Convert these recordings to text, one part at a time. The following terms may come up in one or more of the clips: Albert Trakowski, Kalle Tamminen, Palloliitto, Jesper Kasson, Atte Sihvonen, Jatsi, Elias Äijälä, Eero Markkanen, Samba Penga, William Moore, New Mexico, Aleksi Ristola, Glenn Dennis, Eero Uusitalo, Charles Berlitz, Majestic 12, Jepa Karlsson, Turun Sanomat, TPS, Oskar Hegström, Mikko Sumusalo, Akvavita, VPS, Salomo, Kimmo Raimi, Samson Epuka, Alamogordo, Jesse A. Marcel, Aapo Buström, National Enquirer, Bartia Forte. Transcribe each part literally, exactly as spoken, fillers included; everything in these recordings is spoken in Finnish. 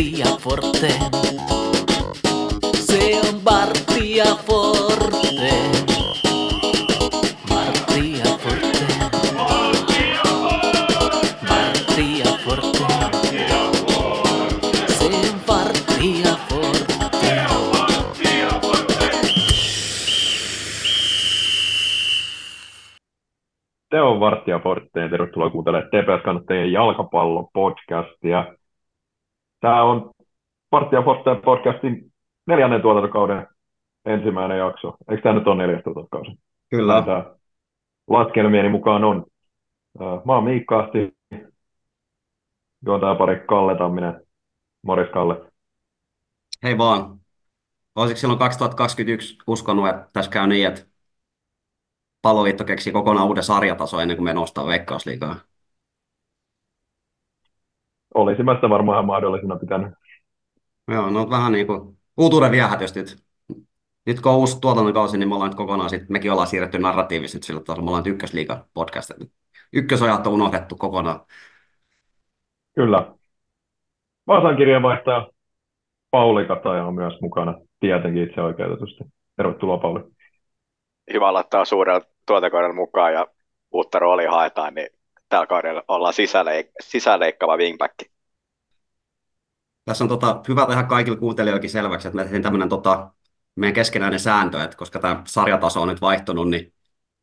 Bartia Forte. Se on Bartia Forte. Bartia Forte. Bartia Forte. Bartia Forte. Se on Bartia Forte. Se on Bartia Forte. Tervetuloa kuuntelemaan T P S-kannattajien jalkapallopodcastia. Tämä on Bartia Forte -podcastin neljännen tuotantokauden ensimmäinen jakso. Eikö tämä nyt ole neljäs tuotantokausi? Kyllä. Tämä laskelmieni mukaan on. Mä oon Miikka Asti, juontaja pari Kalle Tamminen. Morjes Kalle. Hei vaan. Olisiko silloin kaksituhattakaksikymmentäyksi uskonut, että tässä käy niin, että Palloliitto keksi kokonaan uuden sarjatason ennen kuin me nostaa Veikkausliigaa? Olisi mä sitä varmaan mahdollisena pitänyt. Joo, no vähän niin kuin uutuuden viehätys nyt. Nyt kun on uusi tuotantokausi, niin me ollaan nyt kokonaan, sit, mekin ollaan siirretty narratiivisesti nyt sillä tavalla, me ollaan nyt Ykkösliiga podcast. Ykkösajat on unohdettu kokonaan. Kyllä. Vaasan kirjeenvaihtaja Pauli Kataja on myös mukana, tietenkin itse oikeutetusti. Tervetuloa Pauli. Hyvä laittaa suurella tuotantokaudella mukaan ja uutta roolia haetaan, niin tällä kaudella ollaan sisäleik- sisäleikkaava wingback. Tässä on tota, hyvä tehdä kaikille kuuntelijoillekin selväksi, että me tehdään tämmöinen tota, meidän keskenäinen sääntö, että koska tämä sarjataso on nyt vaihtunut, niin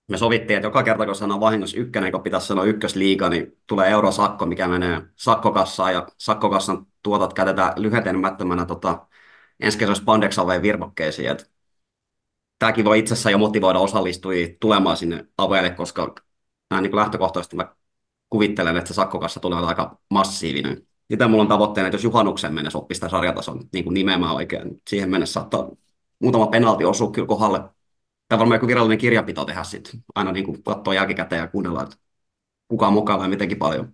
me sovittiin, että joka kerta, kun sanoo vahingossa ykkönen, kun pitäisi sanoa ykkösliiga, niin tulee eurosakko, mikä menee sakkokassaan, ja sakkokassan tuotot käytetään lyhentämättömänä tota, ensi kesän Spandex-aveen virvokkeisiin. Et tämäkin voi itsessään jo motivoida osallistujia tulemaan sinne aveelle, koska näin niin lähtökohtaisesti mä kuvittelen, että se sakkokassa tulee aika massiivinen. Itse mulla on tavoitteena, että jos juhannuksen mennessä oppii sitä sarjatason niin nimeämään oikein, siihen mennessä saattaa muutama penalti osua kyllä kohdalle. Tämä varmaan joku virallinen kirjanpito tehdä sitten. Aina niin katsoa jälkikäteen ja kuunnella, että kuka on mukana ja mitenkin paljon.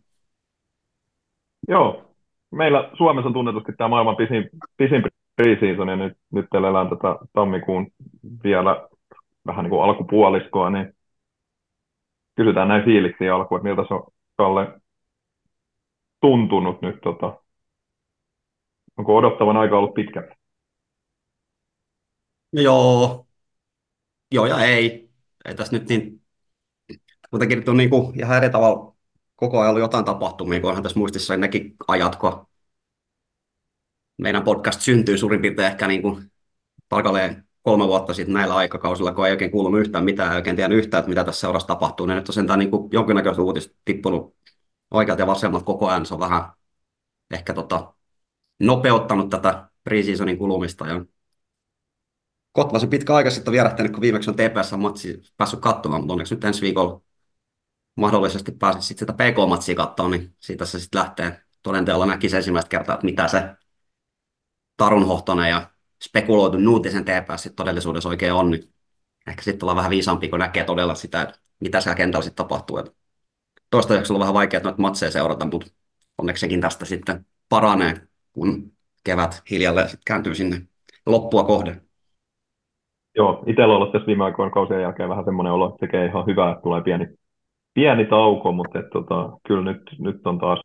Joo. Meillä Suomessa on tunnetusti tämä maailman pisin, pisin pre-season, ja nyt, nyt elellään tätä tammikuun vielä vähän niin kuin alkupuoliskoa, niin kysytään näin fiiliksi alkuun, että miltä se on, Kalle, tuntunut nyt? Tota, onko odottavan aika ollut pitkä? Joo. Joo ja ei. Ei tässä nyt niin, kuitenkin nyt on niin kuin ihan eri tavalla koko ajan ollut jotain tapahtumia, kun onhan tässä muistissa nekin ajat, kun meidän podcast syntyy suurin piirtein ehkä niin kuin tarkalleen kolme vuotta sitten näillä aikakausilla, kun ei oikein kuulunut yhtään mitään, ei oikein tiedä yhtään, että mitä tässä seurassa tapahtuu, niin nyt on sentään niin kuin jonkinnäköistä uutista tippunut oikealta ja vasemmalta koko ajan. Se on vähän ehkä tota, nopeuttanut tätä pre-seasonin kulumista. Ja kohtalaisen pitkä aika sitten on vierähtänyt, kun viimeksi on T P S-matsi päässyt katsomaan, mutta onneksi nyt ensi viikolla mahdollisesti pääsit sitten sitä P K-matsia katsomaan, niin siitä se sitten lähtee todenteella näkisi ensimmäistä kertaa, että mitä se tarunhohtoinen ja spekuloitu Nuutisen T P S todellisuudessa oikein on, niin ehkä sitten ollaan vähän viisaampi, kun näkee todella sitä, että mitä siellä kentällä sitten tapahtuu. Et toistaiseksi on vähän vaikea, että noita matseja seurata, mutta onneksi sekin tästä sitten paranee, kun kevät hiljalleen sitten kääntyy sinne loppua kohden. Joo, itsellä on ollut tässä viime aikoina kausien jälkeen vähän semmoinen olo, että tekee ihan hyvää, että tulee pieni, pieni tauko, mutta et, tota, kyllä nyt, nyt on taas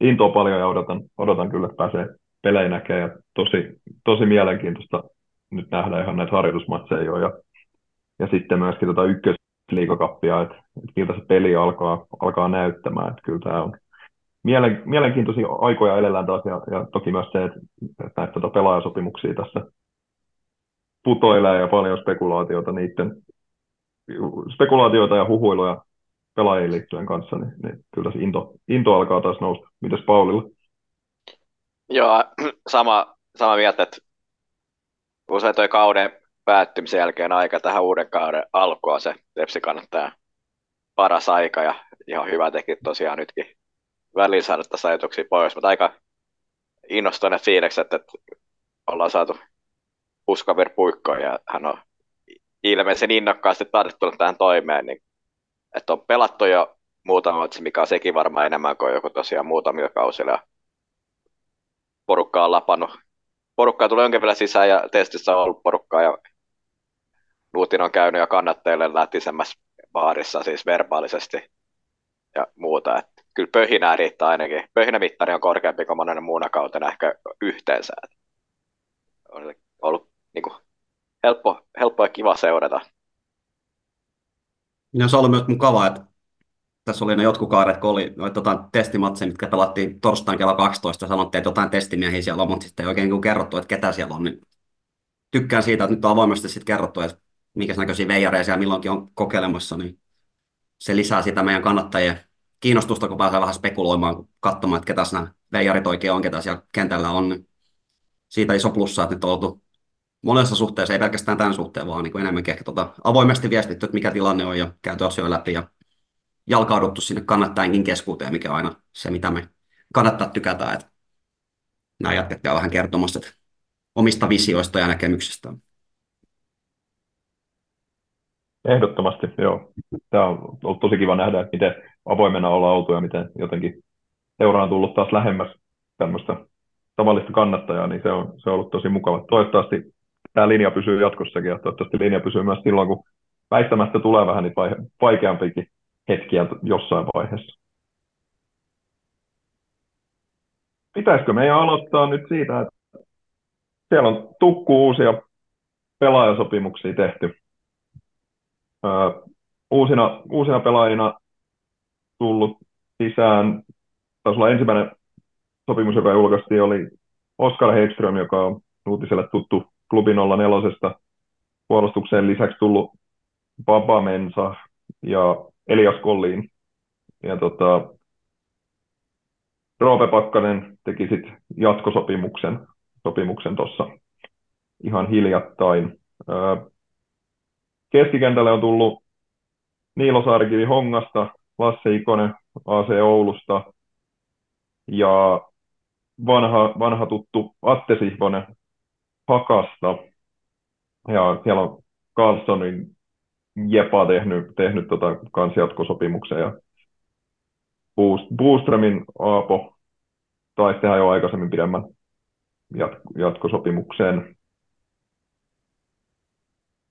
intoa paljon ja odotan, odotan kyllä, että pääsee pelejä näkee ja tosi, tosi mielenkiintoista nyt nähdään ihan näitä harjoitusmatseja jo ja, ja sitten myöskin tota ykkösliigakappia, että et miltä se peli alkaa, alkaa näyttämään. Et kyllä tämä on mielen, mielenkiintoisia aikoja elellään taas ja, ja toki myös se, että et näitä tota pelaajasopimuksia tässä putoilee ja paljon spekulaatioita, niiden, spekulaatioita ja huhuiluja pelaajien liittyen kanssa, niin, niin kyllä se into, into alkaa taas nousta. Mitäs Paulilla? Joo, sama, sama mieltä, että usein toi kauden päättymisen jälkeen aika tähän uuden kauden alkua se Tepsi kannattaa paras aika ja ihan hyvä teki tosiaan nytkin välillä saada tässä ajatuksia pois, mutta aika innostuneet fiilekset, että ollaan saatu Puskaver Puikkoon ja hän on ilmeisen innokkaasti tarttunut tähän toimeen, niin, että on pelattu jo muutama, mikä on sekin varmaan enemmän kuin joku tosiaan muutamilla kausilla. Porukkaa on lapannut. Porukkaa tulee jonkin vielä sisään ja testissä on ollut porukkaa ja Nuutin on käynyt ja kannattajille lähtisemmässä baarissa siis verbaalisesti ja muuta. Et kyllä pöhinää riittää ainakin. Pöhinämittari on korkeampi kuin monena muuna kautena ehkä yhteensä. On ollut niin kuin helppo, helppo ja kiva seurata. Ja se oli myös mukavaa, että tässä oli ne jotkut kaaret, kun oli noita jotain testimatseja, mitkä pelattiin torstaina kello kaksitoista, ja sanottiin, että jotain testimiehiä siellä on, mutta sitten ei oikein kerrottu, että ketä siellä on. Niin tykkään siitä, että nyt on avoimesti sitten kerrottu, että minkä näköisiä veijareja siellä milloinkin on kokeilemassa, niin se lisää sitä meidän kannattajien kiinnostusta, kun pääsee vähän spekuloimaan, katsomaan, että ketäs nämä veijarit oikein on, ketä siellä kentällä on. Niin siitä iso plussa, että nyt on oltu monessa suhteessa, ei pelkästään tämän suhteen, vaan niin enemmänkin ehkä tuota, avoimesti viestitty, että mikä tilanne on ja käyty asioita läpi ja jalkauduttu sinne kannattajienkin keskuuteen, mikä on aina se, mitä me kannattaa tykätä. Että nämä jatket on vähän kertomassa omista visioista ja näkemyksistä. Ehdottomasti, joo. Tämä on ollut tosi kiva nähdä, että miten avoimena ollaan oltu ja miten jotenkin seura on tullut taas lähemmäs tämmöistä tavallista kannattajaa, niin se on, se on ollut tosi mukava. Toivottavasti tämä linja pysyy jatkossakin ja toivottavasti linja pysyy myös silloin, kun väistämättä tulee vähän niitä vaikeampiakin hetkiä jossain vaiheessa. Pitäisikö meidän aloittaa nyt siitä, että siellä on tukku uusia pelaajasopimuksia tehty. Öö, uusina, uusina pelaajina tullut sisään, taisi olla ensimmäinen sopimus, joka julkaistiin, oli Oskar Hegström, joka on uutiselle tuttu klubin nolla neljä puolustukseen lisäksi tullut Papa Mensah ja Elias Kolliin. Ja tota, Roope Pakkanen teki sitten jatkosopimuksen sopimuksen tuossa ihan hiljattain. Öö, Keskikentälle on tullut Niilo Saarikivi Hongasta, Lasse Ikonen A C Oulusta ja vanha, vanha tuttu Atte Sihvonen Hakasta. Ja siellä on Karlssonin Jepa tehnyt, tehnyt tota kansijatkosopimuksen ja Buströmin Aapo taisi tehdä jo aikaisemmin pidemmän jatkosopimuksen.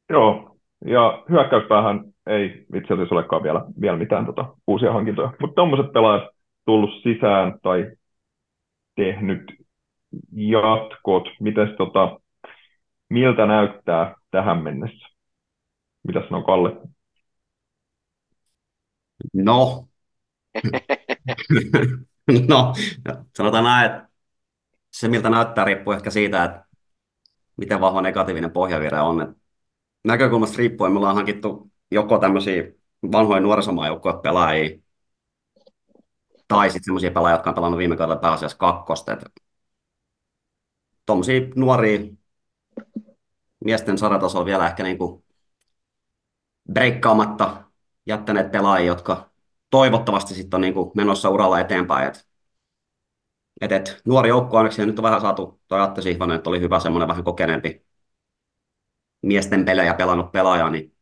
Joo. Ja hyökkäyspäähän ei itse asiassa olekaan vielä, vielä mitään tota, uusia hankintoja. Mutta tuommoiset pelaajat tullut sisään tai tehnyt jatkot. Mites, tota, miltä näyttää tähän mennessä? Mitä sanoo Kalle? No. no, sanotaan näin, että se miltä näyttää riippuu ehkä siitä, että miten vahva negatiivinen pohjavire on. Näkökulmasta riippuen me ollaan hankittu joko tämmöisiä vanhoja nuorisomaajoukkoja pelaajia tai sitten semmoisia pelaajia, jotka on pelannut viime kaudella pääasiassa kakkosta. Tuommoisia nuoria miesten sarjatasolla vielä ehkä niinku breikkaamatta jättäneet pelaajia, jotka toivottavasti sitten on niinku menossa uralla eteenpäin. Et, et, et, nuori joukko onneksi, ja nyt on vähän saatu toi Atte Sihvonen, että oli hyvä semmoinen vähän kokeneempi miesten pelejä pelannut pelaaja, niin,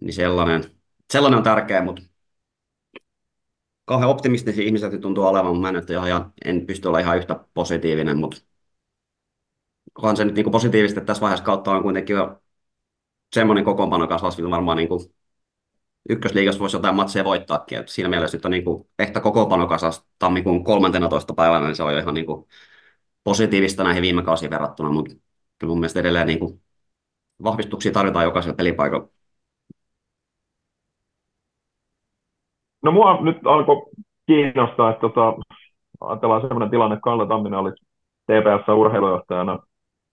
niin sellainen, sellainen on tärkeä, mutta kauhean optimistisia ihmiset tuntuu olevan, mutta mä en, ihan, en pysty olemaan ihan yhtä positiivinen, mutta onhan se nyt niin kuin positiivista, että tässä vaiheessa kautta on kuitenkin jo semmoinen kokoonpano kasvassa, varmaan niin kuin ykkösliigassa voisi jotain matseja voittaakin, että siinä mielessä nyt on niin kuin ehtä kokoonpano kasvassa tammikuun kolmanteenatoista päivänä, niin se on jo ihan niin kuin positiivista näihin viime kausiin verrattuna, mutta kyllä mun mielestä edelleen niin kuin vahvistuksia tarvitaan jokaisella pelipaikalla. No mua nyt alkoi kiinnostaa, että tota, ajatellaan sellainen tilanne, että Kalle Tamminen oli T P S-urheilujohtajana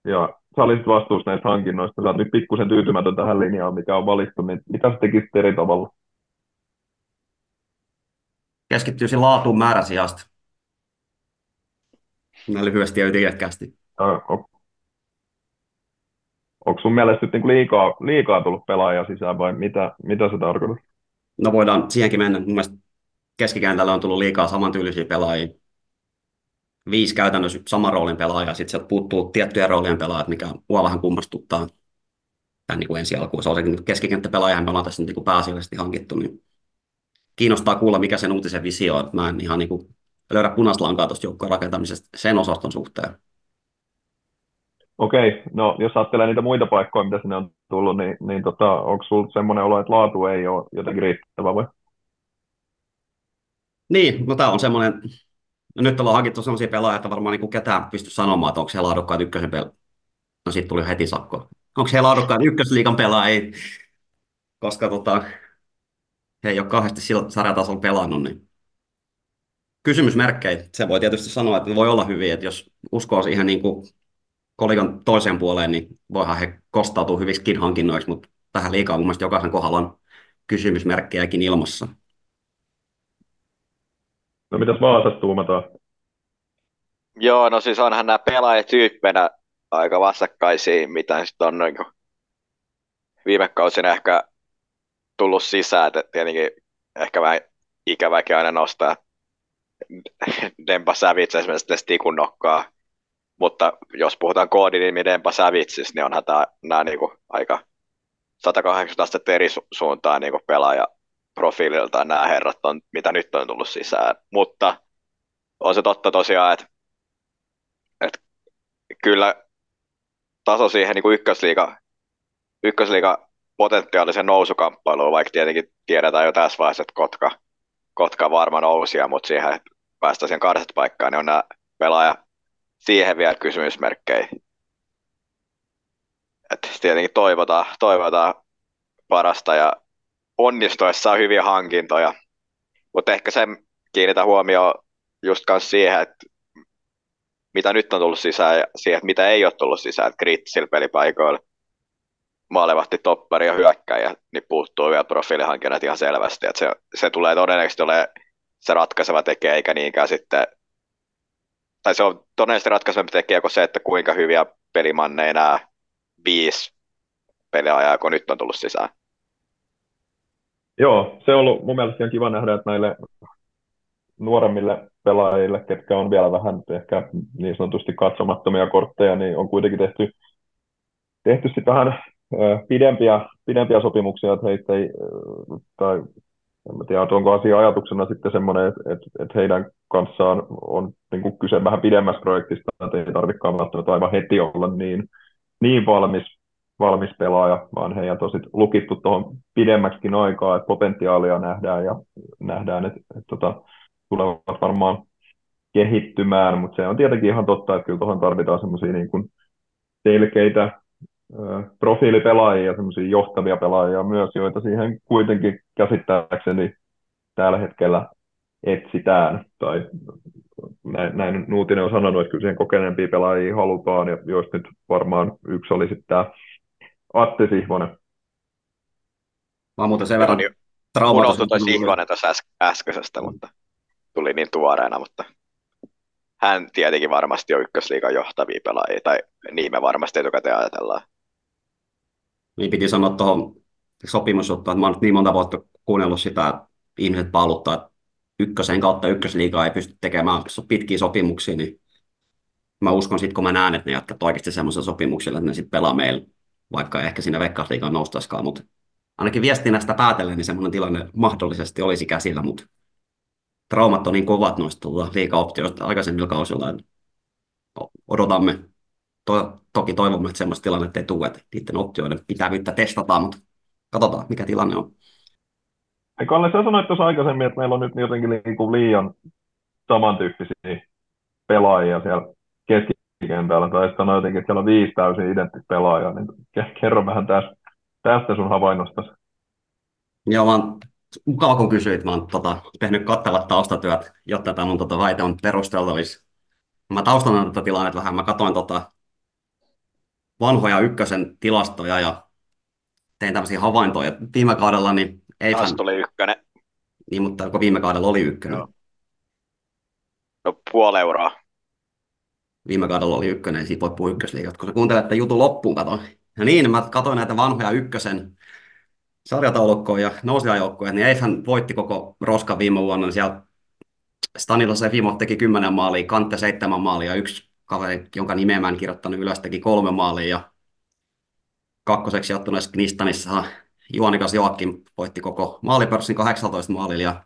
ja sä olisit vastuussa näistä hankinnoista. Sä oot nyt pikkusen tyytymätön tähän linjaan, mikä on valittu, niin mitä sä tekisit eri tavalla? Keskittyisin laatuun määrän sijasta. Näin lyhyesti ja ytikäkkäästi. Okay. Onko sun mielestä nyt liikaa, liikaa tullut pelaajia sisään vai mitä, mitä se tarkoittaa? No voidaan siihenkin mennä. Mun mielestä keskikentällä on tullut liikaa samantyylisiä pelaajia. Viisi käytännössä saman roolin pelaajia. Sitten sieltä puuttuu tiettyjä roolien pelaajat, mikä mua vähän kummastuttaa tämän niin kuin ensi alkuun. Se on sekin keskikenttäpelaajahan me ollaan tässä niin kuin pääasiallisesti hankittu. Niin kiinnostaa kuulla, mikä sen uutisen visio on. Mä en ihan niin kuin löydä punaslankaa tuosta joukkojen rakentamisesta sen osaston suhteen. Okei, no jos ajattelee niitä muita paikkoja, mitä sinne on tullut, niin, niin tota, onko sinulla sellainen olo, että laatu ei ole jotenkin riittävä vai? Niin, no tämä on semmoinen, no nyt ollaan hankittu semmoisia pelaajia, että varmaan niin kuin ketään pysty sanomaan, että onko he laadukkaat ykkösen pelaajia. No siitä tuli heti sakko. Onko he laadukkaat ykkösliigan pelaajia, koska tota, he ei ole kauheasti sillä sarjatasolla pelannut, niin kysymysmerkkejä. Se voi tietysti sanoa, että voi olla hyviä, että jos uskoo siihen niin kuin kolikon toiseen puoleen, niin voihan he kostautua hyviksikin hankinnoiksi, mutta tähän liikaa mun mielestä jokaisen kohdalla on kysymysmerkkejäkin ilmassa. No mitäs Vaasasta tuumataan? Joo, no siis onhan nämä pelaajatyyppeinä aika vastakkaisia, mitä sitten on niin viime kausina ehkä tullut sisään, että tietenkin ehkä vähän ikäväkin aina nostaa Demba Savitsa esimerkiksi tikun nokkaa, mutta jos puhutaan koodinimi Demba Savitsista, niin onhan tämä, nämä niin kuin aika satakahdeksankymmentä astetta eri su- suuntaan niin kuin pelaaja profiililtaan nämä herrat on, mitä nyt on tullut sisään, mutta on se totta tosiaan, että, että kyllä taso siihen niin kuin ykkösliiga, ykkösliiga potentiaalisen nousukamppailuun, vaikka tietenkin tiedetään jo tässä vaiheessa, että Kotka, Kotka on varma nousia, mutta siihen, että päästään siihen kahdesta paikkaan, niin on nämä pelaaja siihen vielä kysymysmerkkejä. Et tietenkin toivotaan, toivotaan parasta ja onnistuessa on hyviä hankintoja, mutta ehkä sen kiinnitän huomioon just myös siihen, että mitä nyt on tullut sisään ja siihen, että mitä ei ole tullut sisään, että kriittisillä pelipaikoilla maalevahti, toppari ja hyökkäjä, niin puuttuu vielä profiilihankinnat ihan selvästi, että se, se tulee todennäköisesti olemaan se ratkaiseva tekijä, eikä niinkään sitten, tai se on todennäköisesti ratkaisevampi tekijä kuin se, että kuinka hyviä pelimanneja nämä viisi peliajaa, kun nyt on tullut sisään. Joo, se on ollut mun mielestä ihan kiva nähdä, että näille nuoremmille pelaajille, ketkä on vielä vähän ehkä niin sanotusti katsomattomia kortteja, niin on kuitenkin tehty, tehty sitten vähän pidempiä, pidempiä sopimuksia, että heitä ei, tai en tiedä, onko asia ajatuksena sitten semmoinen, että, että heidän kanssaan on niin kuin kyse vähän pidemmästä projektista, että ei tarvitsekaan välttämättä aivan heti olla niin, niin valmis. valmis pelaaja, vaan heidät on sitten lukittu tuohon pidemmäksikin aikaa, että potentiaalia nähdään ja nähdään, että et, tota, tulevat varmaan kehittymään, mutta se on tietenkin ihan totta, että kyllä tuohon tarvitaan semmoisia niin kuin selkeitä äh, profiilipelaajia, semmoisia johtavia pelaajia myös, joita siihen kuitenkin käsittääkseni tällä hetkellä etsitään, tai näin, näin Nuutinen on sanonut, että kyllä siihen kokeneempia pelaajia halutaan, ja joista nyt varmaan yksi oli sitten tämä Atte Sihvonen. Mä muuten sen verran unohtui toi Sihvonen tuossa äskeisestä, mutta tuli niin tuoreena, mutta hän tietenkin varmasti on ykkösliigan johtavia pelaajia, tai niin me varmasti etukäteen ajatellaan. Niin piti sanoa tuohon sopimusjuttuun, että mä oon nyt niin monta vuotta kuunnellut sitä, että ihmiset paaluttaa, että ykkösen kautta ykkösliigaa ei pysty tekemään pitkiä sopimuksia, niin mä uskon sitten, kun mä näen, että ne jatkat oikeasti semmoisella sopimuksella, että ne sitten pelaa meillä. Vaikka ehkä siinä Veikkausliigaan noustaisikaan, mutta ainakin viestinnästä päätellen, niin semmoinen tilanne mahdollisesti olisi käsillä, mutta traumat on niin kovat noista liigaoptioista aikaisemmilla kausilla, että odotamme, to- toki toivomme, että semmoista tilannetta ei tule, että niiden optioiden pitävyyttä testataan, mutta katsotaan, mikä tilanne on. Kalle, sä sanoit tuossa aikaisemmin, että meillä on nyt jotenkin liian samantyyppisiä pelaajia siellä keski kentällä, tai sanoi jotenkin, että siellä on viisi täysin identtistä pelaajaa, niin kerro vähän tästä, tästä sun havainnosta. Joo, mä oon, mukava kun kysyit, mä oon tota, tehnyt kattavat taustatyöt, jotta tämä mun tota, väite on perusteltavissa. Mä taustana tätä tilannetta vähän, mä katsoin tota, vanhoja ykkösen tilastoja ja tein tämmöisiä havaintoja. Viime kaudella niin ei... Taas tuli ykkönen. Niin, mutta viime kaudella oli ykkönen. Joo. No puoli euroa. Viime kaudella oli ykkönen, siitä voi puhua ykkösliigat, kun sä kuuntelet tämän jutun loppuun, katoin. Ja niin, mä katoin näitä vanhoja ykkösen sarjataulukkoja ja nousijajoukkoja, niin eihän voitti koko roskan viime vuonna, niin siellä Stanilas Efimov teki kymmenen maalia, Kantte seitsemän maalia, yksi kaveri, jonka nimeä mä en kirjoittanut ylös, teki kolme maalia, ja kakkoseksi jattuneessa Knistanissa Juanikas Joakim voitti koko maalipörssin kahdeksantoista maalilla, ja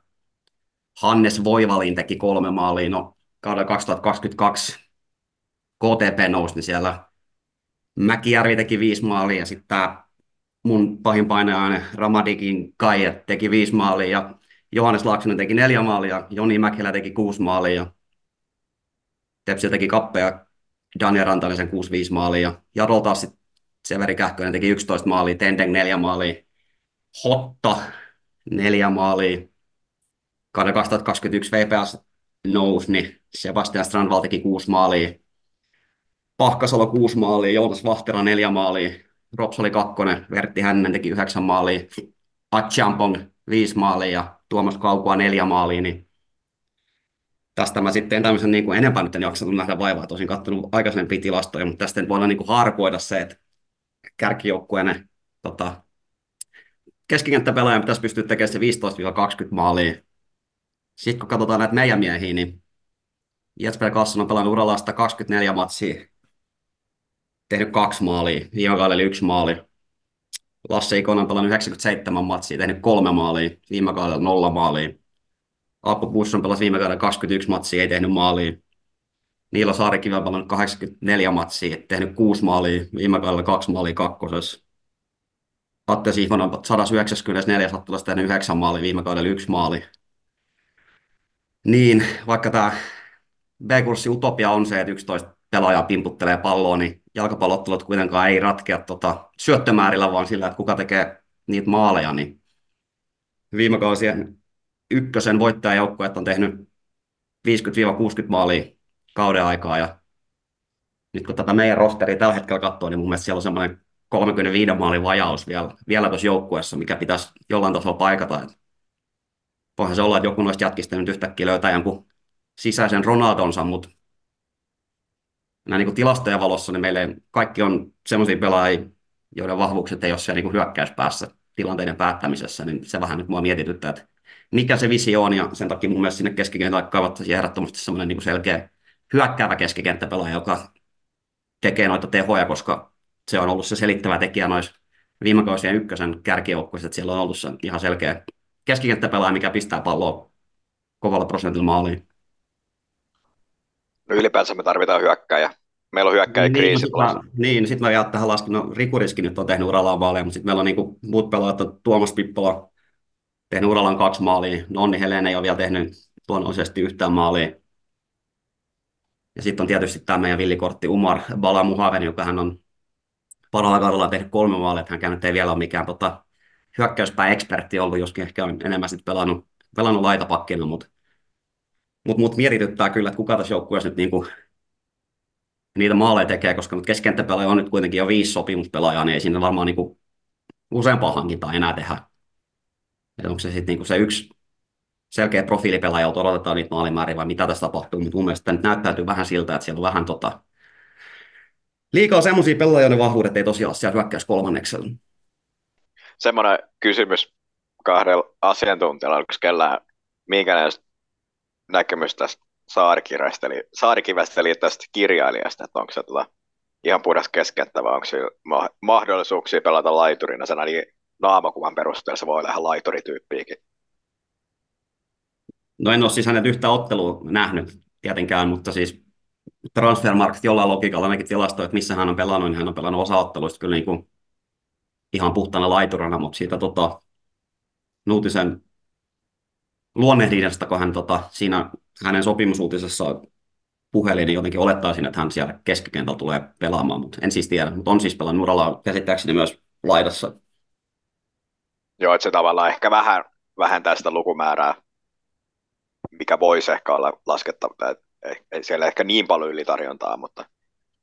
Hannes Voivalin teki kolme maalia, no kaudella kaksituhattakaksikymmentäkaksi K T P nousi, niin siellä Mäkijärvi teki viisi maalia, ja sitten tämä mun pahin painajainen Ramadikin Kaija teki viisi maalia, ja Johannes Laaksonen teki neljä maalia, Joni Mäkelä teki kuusi maalia, Tepsil teki kappea, Daniel Rantanisen kuusi viisi maalia, Jadol taas sitten Severi Kähkönen teki yksitoista maalia, Tendeng neljä maalia, Hotta neljä maalia, kauden kaksituhattakaksikymmentäyksi V P S nousi, niin Sebastian Strandvall teki kuusi maalia, Pahkasalo kuusi maalia, Joonas Vahtera neljä maalia, Ropsoli kakkonen, Vertti Hänninen teki yhdeksän maalia, Achampong viisi maalia ja Tuomas Kaukoa neljä maalia, niin tästä mä sitten en tämmöisen niin kuin enempää nyt en jaksanut nähdä vaivaa, tosin katsonut aikaisempia tilastoja, mutta tästä voidaan niin kuin harkoida se, että kärkijoukkueen tota, keskikenttäpelaajan pitäisi pystyä tekemään se viisitoista kaksikymmentä maalia. Sitten kun katsotaan näitä meidän miehiä, niin Jesper Kasson on pelannut uralla sata kaksikymmentäneljä matsia, tehnyt kaksi maalia, viime kaudella oli yksi maali. Lasse Ikonen on pelannut yhdeksänkymmentäseitsemän matsia, tehnyt kolme maalia, viime kaudella nolla maalia. Aapo Buström pelasi viime kaudella kaksikymmentäyksi matsia, ei tehnyt maalia. Niilo Saarikivi on pelannut kahdeksankymmentäneljä matsia, tehnyt kuusi maalia, viime kaudella kaksi maalia kakkosessa. Atte Sihvonen on sata yhdeksänkymmentäneljä sattulossa tehnyt yhdeksän maalia, viime kaudella yksi maali. Niin, vaikka tämä B-kurssi utopia on se, että yksitoista pelaajaa pimputtelee palloa, niin jalkapallottelut kuitenkaan ei ratkea tota syöttömäärillä, vaan sillä, että kuka tekee niitä maaleja. Niin viime kausien ykkösen voittajajoukkueet on tehnyt viisikymmentä kuusikymmentä maalia kauden aikaa. Ja nyt kun tätä meidän rosteria tällä hetkellä katsoo, niin mun mielestä siellä on semmoinen kolmekymmentäviisi maalin vajaus vielä, vielä tuossa joukkueessa, mikä pitäisi jollain tasolla paikata. Voihan se olla, että joku noista jatkista nyt yhtäkkiä löytää jonkun sisäisen Ronaldonsa, mutta nämä niin kuin tilastojen valossa niin meille kaikki on sellaisia pelaajia, joiden vahvuukset ei ole siellä niin kuin hyökkäyspäässä tilanteiden päättämisessä, niin se vähän nyt mua mietityttää, että mikä se visio on, ja sen takia mun mielestä sinne keskikentälle kaivattaisiin ehdottomasti sellainen niin kuin selkeä hyökkäävä keskikenttäpelaaja, joka tekee noita tehoja, koska se on ollut se selittävä tekijä noissa viime kausien ykkösen kärkijoukkuissa, että siellä on ollut se ihan selkeä keskikenttäpelaaja, mikä pistää palloa kovalla prosentilla maaliin. No ylipäänsä me tarvitaan hyökkääjä. Meillä on hyökkääjäkriisi. Niin, niin sitten mä jaan tähän laskin, no Rikuriskin nyt on tehnyt urallaan maaleja, mutta sitten meillä on niinku muut pelaajat, Tuomas Pippola tehnyt urallaan kaksi maalia, Nonni Heleen ei ole vielä tehnyt luonnollisesti yhtään maalia. Ja sitten on tietysti tämä meidän villikortti Umar Bala Muhaven, joka hän on parhaalla kaudella tehnyt kolme maalia, hän nyt ei vielä ole mikään tota, hyökkäyspää-ekspertti ollut, joskin ehkä on enemmän sitten pelannut, pelannut laitapakkina, mutta Mutta mut mietityttää kyllä, että kuka tässä joukkueessa nyt niinku niitä maaleja tekee, koska keskikenttäpelaaja on nyt kuitenkin jo viisi sopimuspelaajaa, niin ei siinä varmaan niinku useampaa hankintaa enää tehdä. Et onko se sitten niinku se yksi selkeä profiilipelaaja, jolta odotetaan niitä maalimääriä vai mitä tässä tapahtuu, mutta mun mielestä nyt näyttäytyy vähän siltä, että siellä on vähän tota, liikaa semmoisia pelaajia, joiden vahvuudet ei tosiaan siellä hyökkäys kolmanneksella. Semmoinen kysymys kahdella asiantuntijalla, onko kellään minkälainen näkemys tästä Saarikivestä, eli, Saarikivestä, eli tästä kirjailijasta, että onko se tota ihan puhdas keskenttä, vai onko se ma- mahdollisuuksia pelata laiturina, sen ainakin naamakuvan perusteella se voi lähteä laiturityyppiinkin. No en ole siis hänet yhtään ottelua nähnyt tietenkään, mutta siis Transfermarkt jollain logiikalla ainakin tilasto, että missä hän on pelannut, niin hän on pelannut osa-otteluista kyllä niin kuin ihan puhtana laiturina, mutta siitä tota, Nuutisen luonnehdinnasta, kun hän tota, siinä hänen sopimusuutisessaan puheliin, niin jotenkin olettaisin, että hän siellä keskikentällä tulee pelaamaan, mutta en siis tiedä, mutta on siis pelannut uralla käsittääkseni myös laidassa. Joo, että se tavallaan ehkä vähän, vähän tästä lukumäärää, mikä voisi ehkä olla laskettava, ei siellä ehkä niin paljon ylitarjontaa, mutta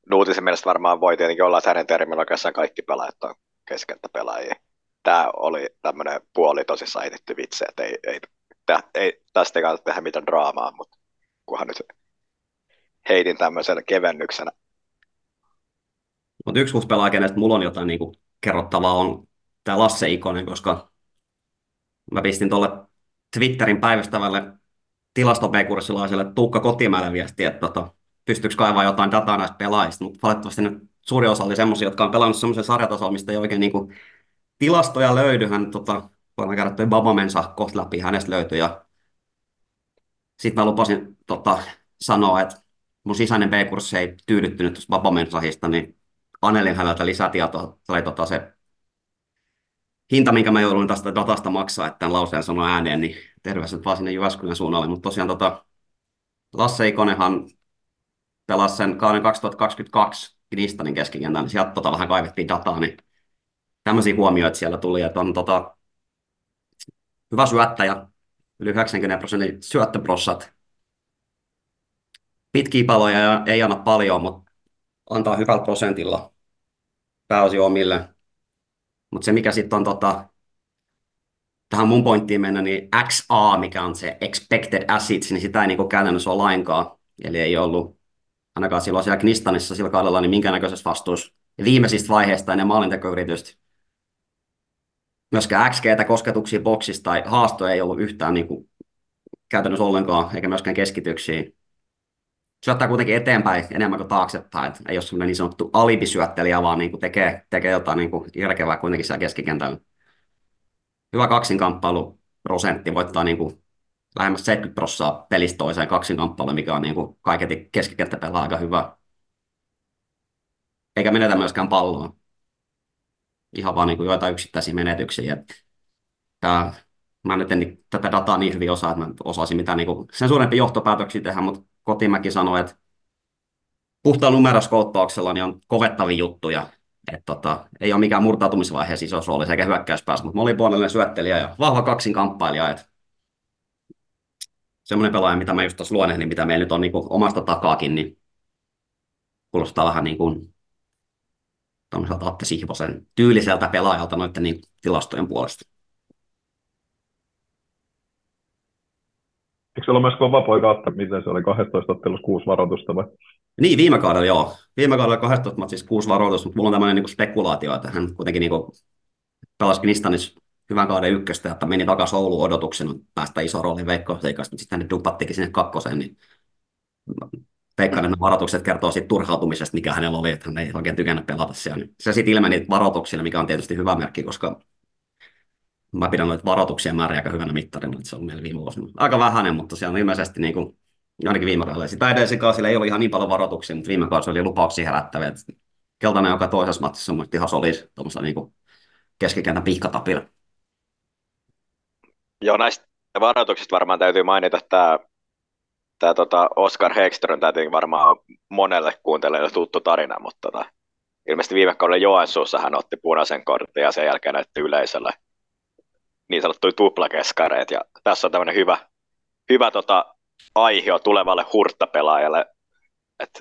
Nuutisen mielestä varmaan voi tietenkin olla, että hänen termillä oikeastaan kaikki pelaajat on keskenttäpelaajia. Tämä oli tämmöinen puoli tosissaan etetty vitsi, että ei, ei Tää, ei, tästä ei kannata tehdä mitään draamaa, mutta kunhan nyt heitin tämmöisen kevennyksenä. Mutta yksi uusi pelaaja, kenestä mulla on jotain niinku kerrottavaa, on tämä Lasse Ikonen, koska mä pistin tuolle Twitterin päivystävälle tilasto-B-kurssilaiselle Tuukka Kotimäelle viestiä, että tota, pystyykö kaivaa jotain dataa näistä pelaajista, mutta valitettavasti nyt suuri osa oli semmoisia, jotka on pelannut semmoisen sarjatasolla, mistä ei oikein niinku tilastoja löydyhän tota, voidaan käydä toi Papa Mensah kohta läpi, hänestä löytyi. Sitten mä lupasin tota, sanoa, että mun sisäinen B-kurssi ei tyydyttynyt tuosta Papa Mensahista, niin Anelin häneltä lisätietoa. Se oli tota, se hinta, minkä mä jouduin tästä datasta maksaa, että tämän lauseen sanoa ääneen, niin terveiset vaan sinne Jyväskylän suunnalle, mutta tosiaan tota, Lasse Ikonenhan pelasi sen kauden kaksituhattakaksikymmentäkaksi Knistanin keskikentään, niin sieltä tota, vähän kaivettiin dataa, niin tämmöisiä huomioita siellä tuli, että on tota, hyvä syöttäjä, yli yhdeksänkymmentä prosentin syöttöprossat, pitkiä paloja ei anna paljon, mutta antaa hyvällä prosentilla pääosin omille. Mutta se mikä sitten on tota, tähän mun pointtiin mennä, niin X A, mikä on se expected assets, niin sitä ei niinku käytännössä ole lainkaan. Eli ei ollut ainakaan silloin siellä Knistanissa sillä kaudella niin minkäännäköisessä vastuussa. Ja viimeisistä vaiheista ennen maalintekoyritystä. Myöskään X G:tä, kosketuksia boksista tai haastoja ei ollut yhtään niinku käytännössä ollenkaan, eikä myöskään keskityksiä. Syöttää kuitenkin eteenpäin enemmän kuin taaksepäin, ei ole semmoinen niin sanottu alibisyöttelijä, vaan niin kuin tekee, tekee jotain niin kuin järkevää kuitenkin siellä keskikentällä. Hyvä kaksinkamppailuprosentti, voittaa niin kuin lähemmäs seitsemänkymmentä prosenttia pelistä toiseen kaksinkamppailuun, mikä on niin kuin kaiketi keskikenttäpelaa aika hyvä. Eikä menetä myöskään palloa. Ihan vaan niin kuin joitain yksittäisiä menetyksiä. Tää, mä nyt en tätä dataa niin hyvin osaa, että mä osaisin mitään niin kuin sen suurempia johtopäätöksiä tehdä, mutta Kotimäki sanoi, että puhtaan numeroskouttauksella niin on kovettavia juttuja. Et tota, ei ole mikään murtautumisvaiheessa iso rooli sekä hyökkäyspäässä, mutta monipuolinen syöttelijä ja vahva kaksinkamppailija. Semmoinen pelaaja, mitä mä just tuossa luonnehdin, mitä meillä nyt on niin kuin omasta takaakin, niin kuulostaa vähän niin kuin tuommoiselta Atte Sihvosen tyyliseltä pelaajalta noiden niin tilastojen puolesta. Eikö se ollut myös kova poika, että miten se oli kaksitoista ottelussa kuusi varoitusta vai? Niin, viime kaudella joo. Viime kaudella kaksitoista matsissa kuusi varoitusta, mutta mulla on tämmöinen niin kuin spekulaatio, että hän kuitenkin niin kuin pelasi Knistanissa hyvän kauden ykköstä, että meni takaisin Ouluun odotuksena päästä iso rooli Veikkausliigasta, mutta sitten hän dupattikin sinne kakkoseen, niin veikkaan, että varoitukset kertoo siitä turhautumisesta, mikä hänellä oli, että hän ei oikein tykännyt pelata siellä. Niin se sitten ilmeni varoituksilla, mikä on tietysti hyvä merkki, koska mä pidän noita varoituksia määrin aika hyvänä mittarina, että se on meillä viime vuosina. Aika vähäinen, mutta siellä on ilmeisesti niin kuin, ainakin viime kaudella. Sitä edellisellä sillä ei ollut ihan niin paljon varoituksia, mutta viime kaudella oli lupauksia herättäviä. Keltainen joka toisessa matsissa on ihan solisi tuollaisella niin keskikentän pihkatapilla. Joo, näistä varoituksista varmaan täytyy mainita tämä, tämä tota Oskar Hegström, tämä tietenkin varmaan monelle kuuntelijalle tuttu tarina, mutta tota, ilmeisesti viime kaudella Joensuussa hän otti punaisen kortin ja sen jälkeen näytti yleisölle niin sanottuja tuplakeskareet, ja tässä on tämmöinen hyvä, hyvä tota, aihio tulevalle hurttapelaajalle, että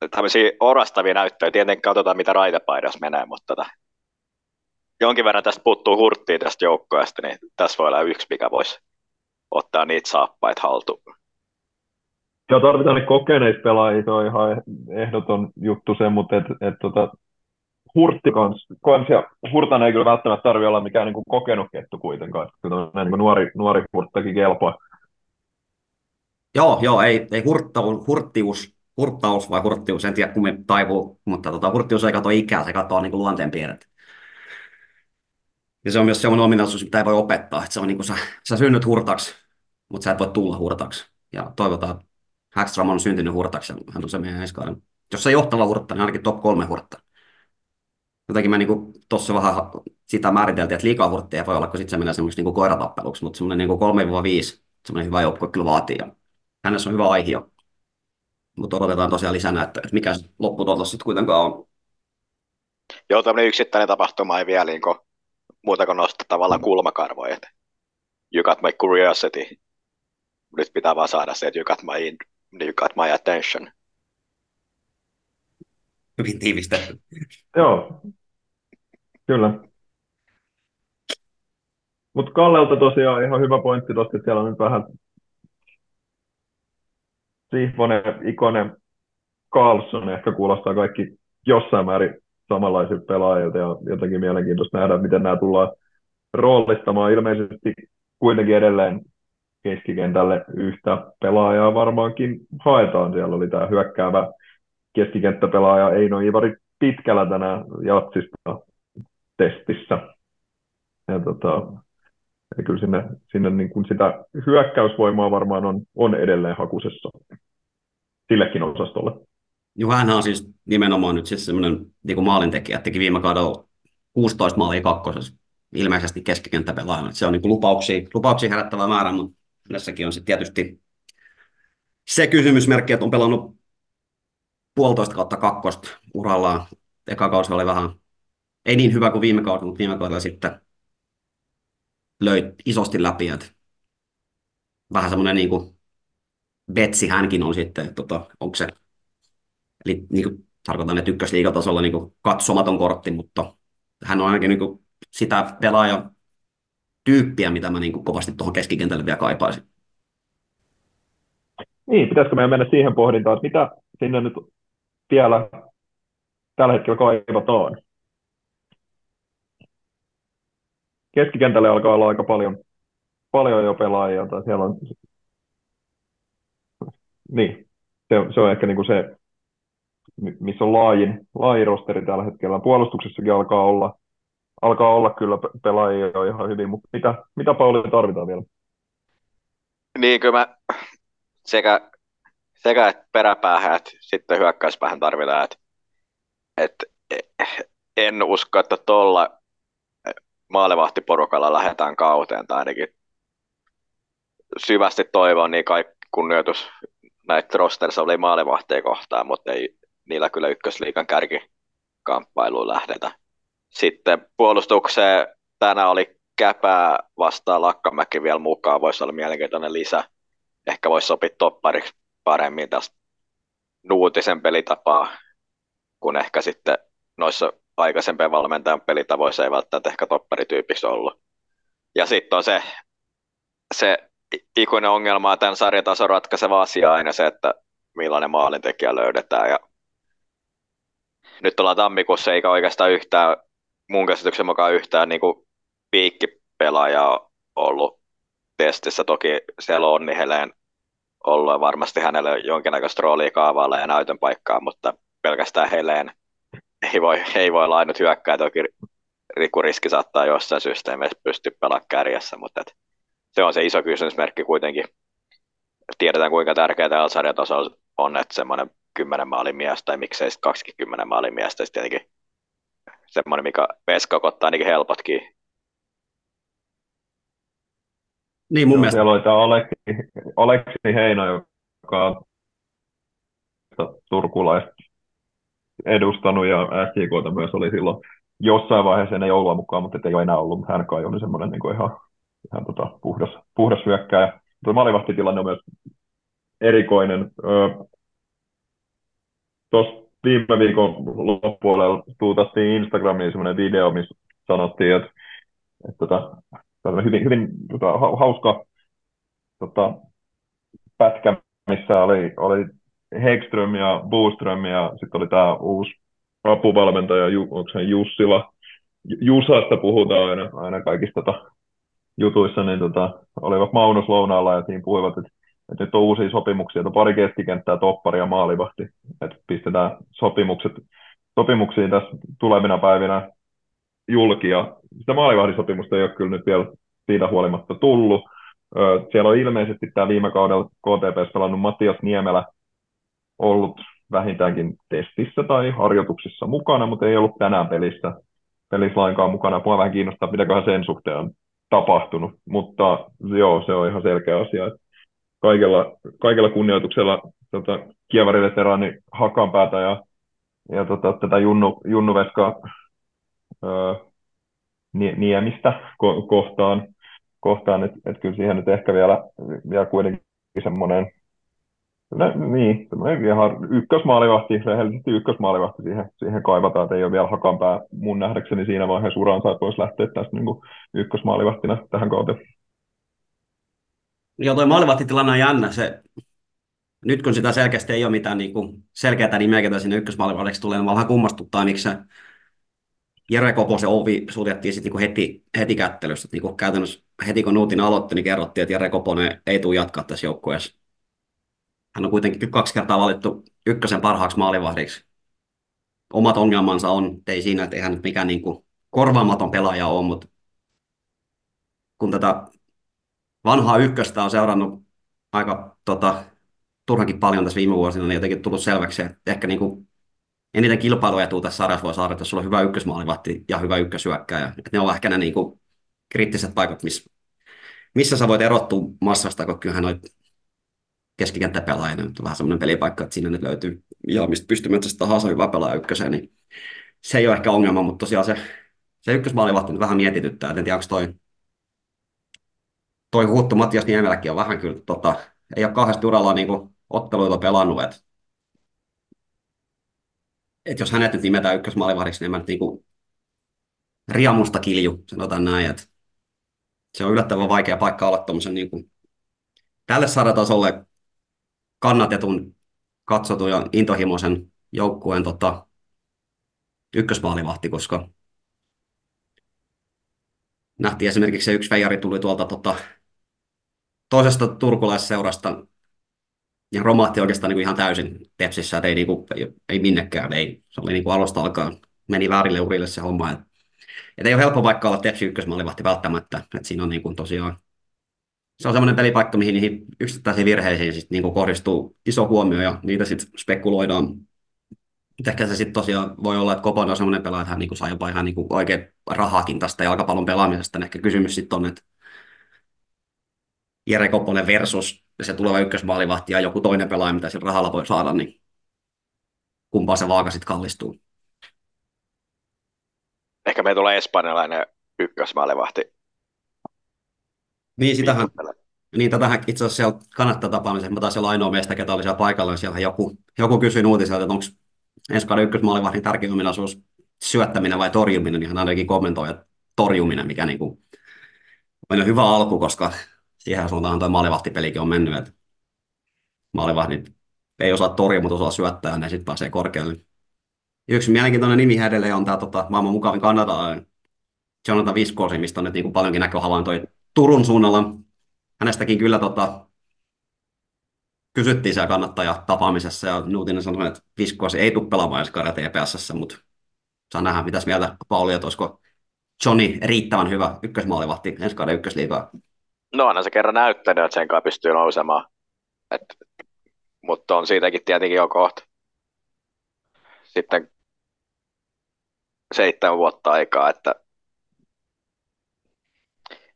et tämmöisiä orastavia näyttöjä, tietenkin katsotaan mitä raitapaidossa menee, mutta tota, jonkin verran tästä puuttuu hurttia tästä joukkoista, niin tässä voi olla yksi, mikä voisi ottaa niitä saappaita haltuun. Joo, tarvitaan ne kokeneet pelaajia, se on ihan ehdoton juttu se, mutta et, et, tota... Hurtti kanssa, kans ja Hurtan ei kyllä välttämättä tarvitse olla mikään niin kokenut kettu kuitenkaan, kyllä niin nuori, nuori Hurttakin kelpaa. Joo, joo, ei, ei hurttaus, hurttius, hurttaus vai hurttius, en tiedä kummin taipuu, mutta tota, hurttius ei katso ikää, se katsoo niin luonteenpiirret. Ja se on myös sellainen ominaisuus, mitä ei voi opettaa, että se on niin kuin sä, sä synnyt hurtaksi, mutta sä et voi tulla hurtaksi. Ja toivotaan, että Hagström on syntynyt hurtaksi, hän on se meidän enskauden. Jos se johtava hurtta, niin ainakin top kolme hurtta. Jotenkin mä niinku tuossa vähän sitä määriteltiin, että liikaa hurttia voi olla, kun sitten se menee semmoisiksi niinku koiratappeluksi, mutta semmoinen niinku kolmesta viiteen, semmoinen hyvä joukkue kyllä vaatii. Ja hänessä on hyvä aihio, mutta odotetaan tosiaan lisänä, että mikä lopputuotos sitten kuitenkaan on. Joo, tämmöinen yksittäinen tapahtuma ei vielä niin kuin, muuta kuin nostaa tavallaan kulmakarvoja, että you got my curiosity. Nyt pitää vaan saada se, että you got my, in, you got my attention. Hyvin tiivistetty. Joo. Kyllä. Mutta Kallelta tosiaan ihan hyvä pointti tuosta, että siellä on nyt vähän Sihvonen, Ikonen, Karlsson ehkä kuulostaa kaikki jossain määrin samanlaisilta pelaajilta ja jotenkin mielenkiintoista nähdä, miten nämä tullaan roolittamaan. Ilmeisesti kuitenkin edelleen keskikentälle yhtä pelaajaa varmaankin haetaan. Siellä oli tämä hyökkäävä keskikenttäpelaaja Eino Ivari Pitkällä tänään Jatsista testissä. Ja tota, ja kyllä sinne, sinne niin kuin sitä hyökkäysvoimaa varmaan on, on edelleen hakusessa sillekin osastolle. Joo, hän on siis nimenomaan nyt siis semmoinen niin kuin maalintekijä. Teki viime kaudella kuusitoista maalia kakkosessa. ilmeisesti keskikenttäpelaajan. Se on niin kuin lupauksia, lupauksia herättävä määrä, mutta tässäkin on sitten tietysti se kysymysmerkki, että on pelannut puolitoista kautta kakkosta urallaan. Eka kausi oli vähän, ei niin hyvä kuin viime kaudella, mutta viime kaudella sitten löi isosti läpi. Että vähän semmoinen niin kuin vetsi hänkin on sitten, että tota, onko se, eli niin kuin tarkoitan, että ykkösliigatasolla niin kuin katsomaton kortti, mutta hän on ainakin niin kuin sitä pelaaja tyyppiä, mitä mä niin kuin kovasti tuohon keskikentälle vielä kaipaisin. Niin, pitäisikö meidän mennä siihen pohdintaan, että mitä sinne nyt vielä tällä hetkellä kaivataan? Keskikentälle alkaa olla aika paljon, paljon jo pelaajia, tai siellä on... Niin, se, se on ehkä niin kuin se, missä on laajin, laajin rosteri tällä hetkellä. Puolustuksessakin alkaa olla, alkaa olla kyllä pelaajia jo ihan hyvin, mutta mitä, mitä Pauli tarvitaan vielä? Niin, kyllä mä... Sekä, sekä että peräpäähän että sitten hyökkäyspäähän tarvitaan. Että, että en usko, että tuolla maalevahtiporukalla lähdetään kauteen. Tai ainakin syvästi toivon niin kaikki kunnioitus näitä rosterissa oli maalevahteja kohtaan, mutta ei niillä kyllä ykkösliigan kärkikamppailuun lähdetä. Sitten puolustukseen tänään oli Käpää vastaan Lakkamäki vielä mukaan. Voisi olla mielenkiintoinen lisä. Ehkä voisi sopia toppariksi paremmin tästä Nuutisen pelitapaa, kun ehkä sitten noissa aikaisempien valmentajan pelitavoissa ei välttämättä ehkä topparityypiksi ollut. Ja sitten on se, se ikuinen ongelma, tämän sarjatason ratkaiseva asia aina se, että millainen maalintekijä löydetään. Ja nyt ollaan tammikuussa eikä oikeastaan yhtään, mun käsityksen mukaan yhtään niin kuin piikkipelaajaa ollut testissä. Toki siellä on Nonni Heleen ollut ja varmasti hänellä jonkinnäköistä roolia kaavailla ja näytön paikkaa, mutta pelkästään Heleen ei voi, ei voi olla ainut hyökkää. Toki riski saattaa jossain systeemissä pystyä pelaamaan kärjessä, mutta et, se on se iso kysymysmerkki kuitenkin. Tiedetään kuinka tärkeää tällä sarjatasolla on, että semmoinen kymmenen maalin mies tai miksei sitten kaksikymmentä maalin mies, tai tietenkin semmoinen, mikä veska ottaa ainakin helpotkin. Niin, mun mielestä. Siellä oli tämä Aleksi, Aleksi Heino, joka on turkulaista edustanut ja S J K:ta myös oli silloin jossain vaiheessa ennen joulua mukaan, mutta ei ole enää ollut, mutta hän kai oli semmoinen niin ihan, ihan tota, puhdas, puhdas hyökkääjä. Maalivahtitilanne on myös erikoinen. Öö, Tuossa viime viikon loppupuolella tuutattiin Instagramiin semmoinen video, missä sanottiin, että, että hyvin, hyvin tota, hauska tota, pätkä, missä oli, oli Hegström ja Buström ja sitten oli tämä uusi apuvalmentaja, Ju, onko se Jussila. Jusasta puhutaan aina, aina kaikissa tota, jutuissa, niin tota, olivat Maunus lounaalla ja siinä puhuivat, että, että nyt on uusia sopimuksia, että pari keskikenttää, toppari ja maalivahti, että pistetään sopimukset, sopimuksiin tässä tulevina päivinä julki, ja sitä maalivahdisopimusta ei ole kyllä nyt vielä siitä huolimatta tullut. Siellä on ilmeisesti tämä viime kaudella K T P:ssä pelannut Matias Niemelä ollut vähintäänkin testissä tai harjoituksissa mukana, mutta ei ollut tänään pelissä, pelissä lainkaan mukana. Mua vähän kiinnostaa, mitäköhän sen suhteen on tapahtunut, mutta joo, se on ihan selkeä asia. Kaikella, kaikella kunnioituksella tota, kieväriveteraani Hakanpäätä ja, ja tota, tätä Junnu, Junnu Veskaa Niemistä kohtaan, kohtaan että et kyllä siihen nyt ehkä vielä, vielä kuitenkin semmoinen niin, ykkösmaalivahti, rehellisesti ykkösmaalivahti siihen, siihen kaivataan, että ei ole vielä Hakanpää mun nähdäkseni siinä vaiheessa uransa, että voisi lähteä tästä niin kuin ykkösmaalivahtina tähän kauteen. Joo, toi maalivahtitilanne on jännä. Se, nyt kun sitä selkeästi ei ole mitään niin kuin selkeää nimeä, ketä sinne ykkösmaalivahdeksi tulee, niin vähän kummastuttaa, miksi Jere Koposen ovi suljettiin sit niinku heti, heti kättelyssä. Niinku käytännössä heti kun Nuutinen aloitti, niin kerrottiin, että Jere Koponen ei tule jatkaa tässä joukkueessa. Hän on kuitenkin kaksi kertaa valittu ykkösen parhaaksi maalivahdiksi. Omat ongelmansa on, ei siinä, että eihän nyt mikään niinku korvaamaton pelaaja ole, mutta kun tätä vanhaa ykköstä on seurannut aika tota, turhankin paljon tässä viime vuosina, niin jotenkin tullut selväksi, että ehkä niinku eniten kilpailuetua tässä sarjassa voi saada, että sulla on hyvä ykkösmaalivahti ja hyvä ykkösyökkäjä. Ne on ehkä ne niin kuin kriittiset paikat, missä, missä sä voit erottua massasta, kun kyllähän noit keskikenttäpelaaja on vähän semmoinen pelipaikka, että siinä nyt löytyy, ja mistä pystyy metsästä tahansa hyvä pelaaja ykköseen, niin se ei ole ehkä ongelma, mutta tosiaan se, se ykkösmaalivahti nyt vähän mietityttää, että en tiedä, onko toi, toi huuttu Matias Niemeläkin on vähän kyllä, tota, ei ole kauheasti uralla niin kuin otteluita pelannut, että et jos hänet nyt nimetään ykkösmaalivahdiksi, niin mä nyt niinku riamusta kilju, sanotaan näin, että se on yllättävän vaikea paikka olla tuommoisen niinku tälle sarjatasolle kannatetun, katsotun ja intohimoisen joukkueen tota, ykkösmaalivahti, koska nähtiin esimerkiksi se yksi veijari tuli tuolta tota, toisesta turkulaisseurasta ja romahti oikeastaan niin ihan täysin tepsissä, ei, niin kuin, ei minnekään, ei. Se oli niin kuin alusta alkaen, meni väärille urille se homma. Et, et ei ole helppo vaikka olla tepsi ykkösmaalivahti välttämättä, et siinä on niin kuin tosiaan, se on semmoinen pelipaikka, mihin niihin yksittäisiin virheisiin sit niin kuin kohdistuu iso huomio ja niitä sitten spekuloidaan. Et ehkä se sitten tosiaan voi olla, että Koponen on semmoinen pelaaja, että hän niin kuin saa jopa ihan niin kuin oikein rahaakin tästä jalkapallon pelaamisesta. Et ehkä kysymys sitten on, että Jere Koponen versus se tuleva ykkösmaalivahti ja joku toinen pelaaja, mitä sillä rahalla voi saada, niin kumpaa se vaaka sitten kallistuu. Ehkä me tulee espanjalainen ykkösmaalivahti. Niin, sitähän, niin tätähän itse asiassa siellä kannattaa tapaamisen. Mä taisin olla ainoa meistä, ketä oli siellä paikalla, niin siellä joku, joku kysyi uutiselta, että onko Espanjan ykkösmaalivahdin tärkein ominaisuus syöttäminen vai torjuminen, niin hän ainakin kommentoi, että torjuminen, mikä niin kuin on hyvä alku, koska siihen suuntaan tuo maalivahtipelikin on mennyt, että maalivahdit ei osaa torjua, mutta osaa syöttää, ja ne sitten pääsee korkealle. Yksi mielenkiintoinen nimi edelleen on tämä tota, maailman mukavin kannattaa Jonathan Viscosi, mistä on nyt niin paljonkin näköhavaintoja Turun suunnalla. Hänestäkin kyllä tota, kysyttiin siellä kannattajatapaamisessa, ja Nuutinen sanoi, että Viscosi ei tule pelaamaan ensi kaudella T P S:ssä, mutta saa nähdä, mitäs mieltä Pauli, että olisiko Johnny riittävän hyvä ykkösmaalivahti ensi kauden Ykkösliigaa. No onhan se kerran näyttänyt, että senkaan pystyy nousemaan, et, mutta on siitäkin tietenkin jo kohta sitten seitsemän vuotta aikaa, että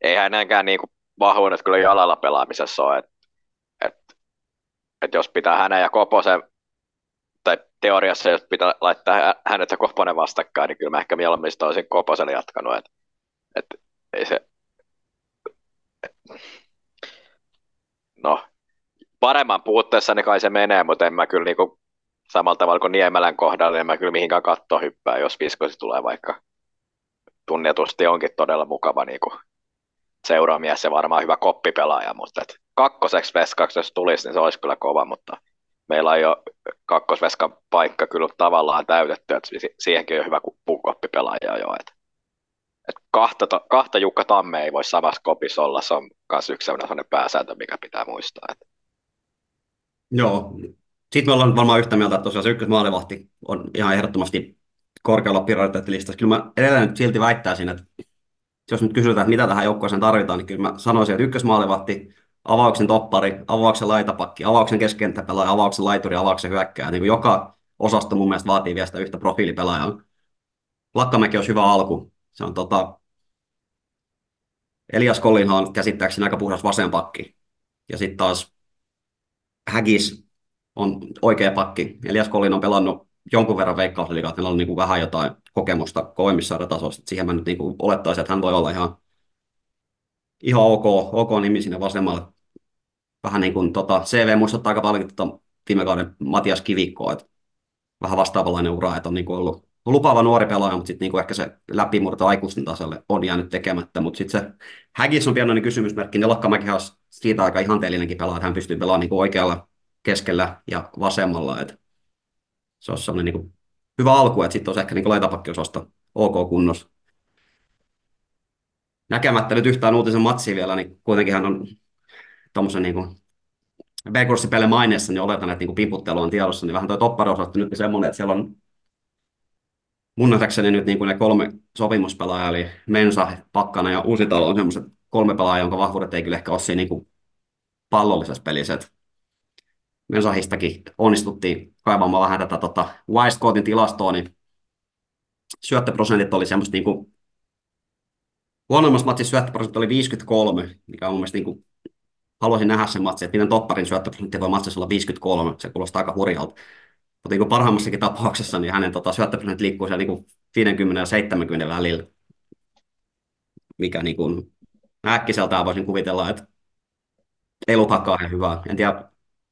ei hänenkään niin vahvuudet kyllä jalalla pelaamisessa ole, että et, et jos pitää hänen ja Koposen, tai teoriassa jos pitää laittaa hänet ja Koponen vastakkain, niin kyllä mä ehkä mieluummin olisin Koposelle jatkanut, että et, ei se. No, paremman puutteessa niin kai se menee, mutta en mä kyllä niinku, samalla tavalla kuin Niemelän kohdalla, en mä kyllä mihinkään katto hyppää, jos Viskosi tulee, vaikka tunnetusti onkin todella mukava niinku, seuraamies ja varmaan hyvä koppipelaaja, mutta et, kakkoseksi veskaksi jos tulisi, niin se olisi kyllä kova, mutta meillä on jo kakkosveskan paikka kyllä tavallaan täytetty, että siihenkin on hyvä puukoppipelaaja jo, että Et kahta, kahta Jukka Tamme ei voi samassa kopissa olla, se on myös yksi sellainen pääsääntö, mikä pitää muistaa. Et. Joo, sitten me ollaan varmaan yhtä mieltä, että tosiaan se ykkösmaalivahti on ihan ehdottomasti korkealla prioriteettilistassa. Kyllä mä edelleen nyt silti väittäisin, että jos nyt kysytään, että mitä tähän joukkueeseen tarvitaan, niin kyllä mä sanoisin, että ykkösmaalivahti, avauksen toppari, avauksen laitapakki, avauksen keskikenttäpelaaja, avauksen laituri, avauksen hyökkääjä. Niin joka osasto mun mielestä vaatii vielä sitä yhtä profiilipelaajaa. Lakkamäki olisi hyvä alku. Se on tota, Elias Kollinhan on käsittääkseni aika puhdas vasenpakki, ja sitten taas Hägis on oikea pakki. Elias Kollin on pelannut jonkun verran Veikkausliigaa, että meillä on niinku vähän jotain kokemusta kovemmissa sarjatasoissa. Siihen mä nyt niinku olettaisin, että hän voi olla ihan, ihan ok, ok nimi siinä vasemmalle. Vähän niin kuin tota, C V muistuttaa aika paljon tota viime kauden Matias Kivikkoa, että vähän vastaavallainen ura, että on niinku ollut lupaava nuori pelaaja, mutta sitten niinku ehkä se läpimurto aikuisten tasolle on jäänyt tekemättä. Mutta sitten se Hägis on pienoinen kysymysmerkki, niin Lakkamäkihän on siitä aika ihanteellinenkin pelaaja, että hän pystyy pelaamaan niinku oikealla, keskellä ja vasemmalla. Et se on sellainen niinku hyvä alku, että sitten olisi ehkä niinku laitapakkiosasto ok kunnossa. Näkemättä nyt yhtään Nuutisen matsia vielä, niin kuitenkin hän on tuommoisen niinku B-kurssipelin maineessa, niin oletan, että niinku piputtelu on tiedossa, niin vähän tuo toppariosasto nyt semmoinen, että siellä on mun nähdäkseni nyt niin kuin ne kolme sopimuspelaajaa, eli Mensah, Pakkanen ja Uusitalo on semmoiset kolme pelaajaa, jonka vahvuudet ei kyllä ehkä ole siinä niin kuin pallollisessa pelissä. Mensahistakin onnistuttiin kaivaamaan vähän tätä tota, Wildcardin tilastoa, niin syöttöprosentit oli semmoista niin kuin, huonommassa matsissa syöttöprosentti oli viisikymmentäkolme, mikä on mun mielestä niin kuin, haluaisin nähdä sen matsin, että miten topparin syöttöprosentti voi matsissa olla viisikymmentäkolme, se kuulostaa aika hurjalta. Mutta niin kuin parhaimmassakin tapauksessa niin hänen tota, syöttöprosentit liikkuu siellä niin kuin viisikymmentä ja seitsemänkymmentä välillä, mikä niin kuin, äkkiseltään voisin kuvitella, että ei lupakaan ihan hyvää. En tiedä,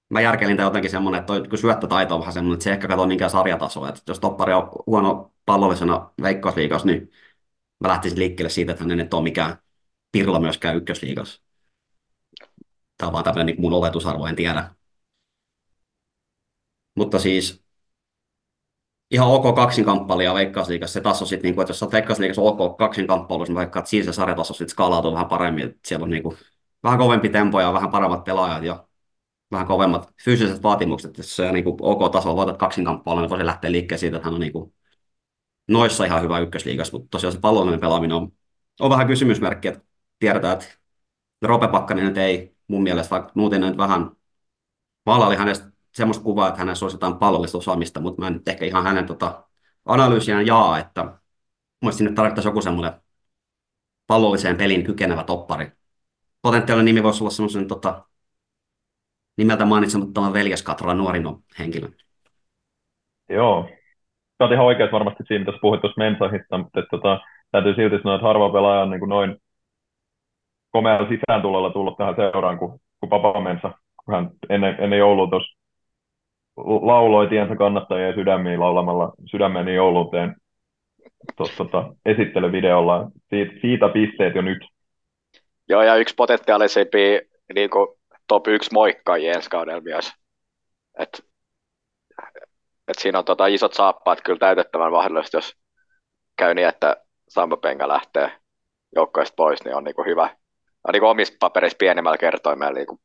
mä järkelin tämän jotenkin semmoinen, että toi syöttötaito on vähän semmoinen, että se ehkä katsoo niinkään sarjatasoa. Että jos toppari on huono pallollisena Veikkausliigassa, niin mä lähtisin liikkeelle siitä, että hän ei ole mikään pirla myöskään Ykkösliigassa. Tämä on vaan tämmöinen niin mun oletusarvo, en tiedä. Mutta siis ihan OK kaksinkamppailuja Veikkausliigassa. Se taso sitten, niin että jos olet Veikkausliigassa OK kaksinkamppailuja, niin vaikka että siinä se sarjataso sitten skaalautuu vähän paremmin. Että siellä on niin kuin vähän kovempi tempo ja vähän paremmat pelaajat ja vähän kovemmat fyysiset vaatimukset, jos se on niin OK-tasolla voitat kaksinkamppailla, niin voisi lähteä liikkeelle siitä, että hän on niin kuin noissa ihan hyvä Ykkösliigassa, mutta tosiaan se pallollinen pelaaminen on, on vähän kysymysmerkki, että tiedetään, että Roope Pakkanen nyt ei mun mielestä, vaikka Nuutinen nyt vähän maalla oli hänestä semmoista kuvaa, että hänessä olisi jotain pallollista osaamista, mutta mä en nyt ehkä ihan hänen tota, analyysiään jaa, että mun mielestä sinne tarvittaisi joku semmoinen pallolliseen pelin kykenevä toppari. Potentiaalinen nimi voisi olla semmoisen tota, nimeltä mainitsemattoman veljeskatrolla nuorin henkilö. Joo. Sä oot ihan oikeassa varmasti siinä, mitä sä puhuit tuossa Mensahista, mutta tota, täytyy silti sanoa, että harva pelaaja on niin kuin noin komealla sisääntulolla tullut tähän seuraan kuin, kuin Papa Mensah, kun hän ennen, ennen joulua tuossa lauloi tiensä kannattajien sydämiin laulamalla sydämeni jouluuteen tota, esittelyvideolla. Siitä, siitä pisteet jo nyt. Joo, ja yksi potentiaalisempi niin kuin top yksi moikkaajia ensi kaudella myös. Et, et siinä on tota isot saappaat kyllä täytettävän mahdollisesti, jos käy niin, että Samba Penka lähtee joukkoista pois, niin on niinku hyvä. On niinku omissa paperissa pienemmällä kertoimella niinku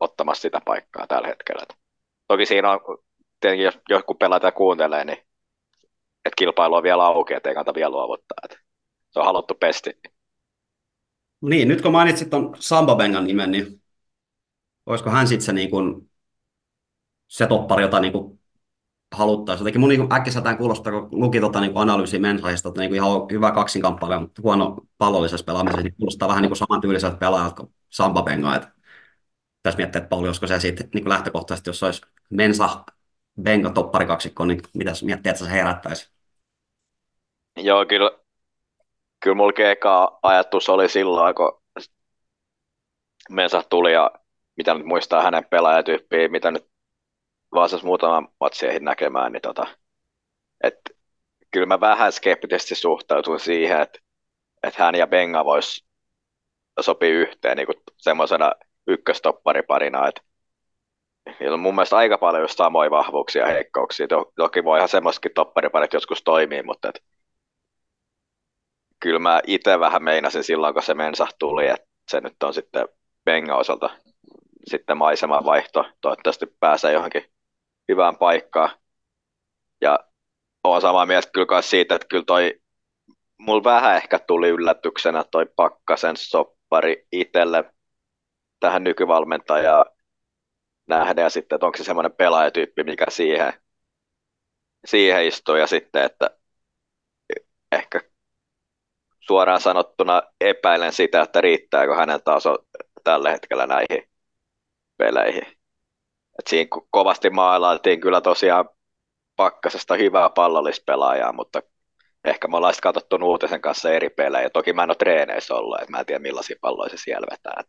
ottamassa sitä paikkaa tällä hetkellä. Et toki siinä on, tietenkin jos joku pelaa tai kuuntelee, niin et kilpailu on vielä auki, ettei kannata vielä luovuttaa. Et se on haluttu pesti. Niin, nyt kun mainitsit tuon Samba Pengan nimen, niin olisiko hän sitten se, niin kun, se toppari, jota niin kun haluttaisiin. Jotenkin mun niin äkkiseltään kuulostaa, kun luki tota, niin analyysi Mensahista, että niin ihan hyvä kaksinkamppailija, mutta huono pallollisessa pelaamisessa, niin kuulostaa vähän niin samantyyliseltä pelaajalta kuin Samba Penga. Pitäisi miettiä, että Pauli, olisiko se sitten niin lähtökohtaisesti, jos olisi Mensah Benga topparikaksikko, niin mitäs miettiä, että se herättäisi? Joo, kyllä. Kyllä mulla eka ajatus oli silloin, kun Mensah tuli ja mitä nyt muistaa hänen pelaajatyyppiä, mitä nyt Vaasassa muutaman matsiin näkemään, niin tota, et, kyllä mä vähän skeptisesti suhtautun siihen, että et hän ja Benga vois sopii yhteen niin semmoisena ykköstoppariparina. Et, niillä on mun mielestä aika paljon just samoja vahvuuksia ja heikkouksia. Toki voi ihan semmoisetkin toppariparit joskus toimii, mutta et, kyllä mä itse vähän meinasin silloin, kun se Mensah tuli, että se nyt on sitten Pengan osalta sitten maiseman vaihto. Toivottavasti pääsee johonkin hyvään paikkaan. Ja olen samaa mieltä kyllä myös siitä, että kyllä toi, mulla vähän ehkä tuli yllätyksenä toi Pakkasen soppari itselle tähän nykyvalmentajaan nähdä. Ja sitten, että onko se semmoinen pelaajatyyppi, mikä siihen, siihen istuu. Ja sitten, että ehkä suoraan sanottuna epäilen sitä, että riittääkö hänen taso tällä hetkellä näihin peleihin. Et siinä kovasti maalailtiin kyllä tosiaan Pakkasesta hyvää pallollispelaajaa, mutta ehkä me ollaan sitten katsottu Nuutisen kanssa eri pelejä. Toki mä en ole treeneissä ollut, että mä en tiedä millaisia palloja se siellä vetää.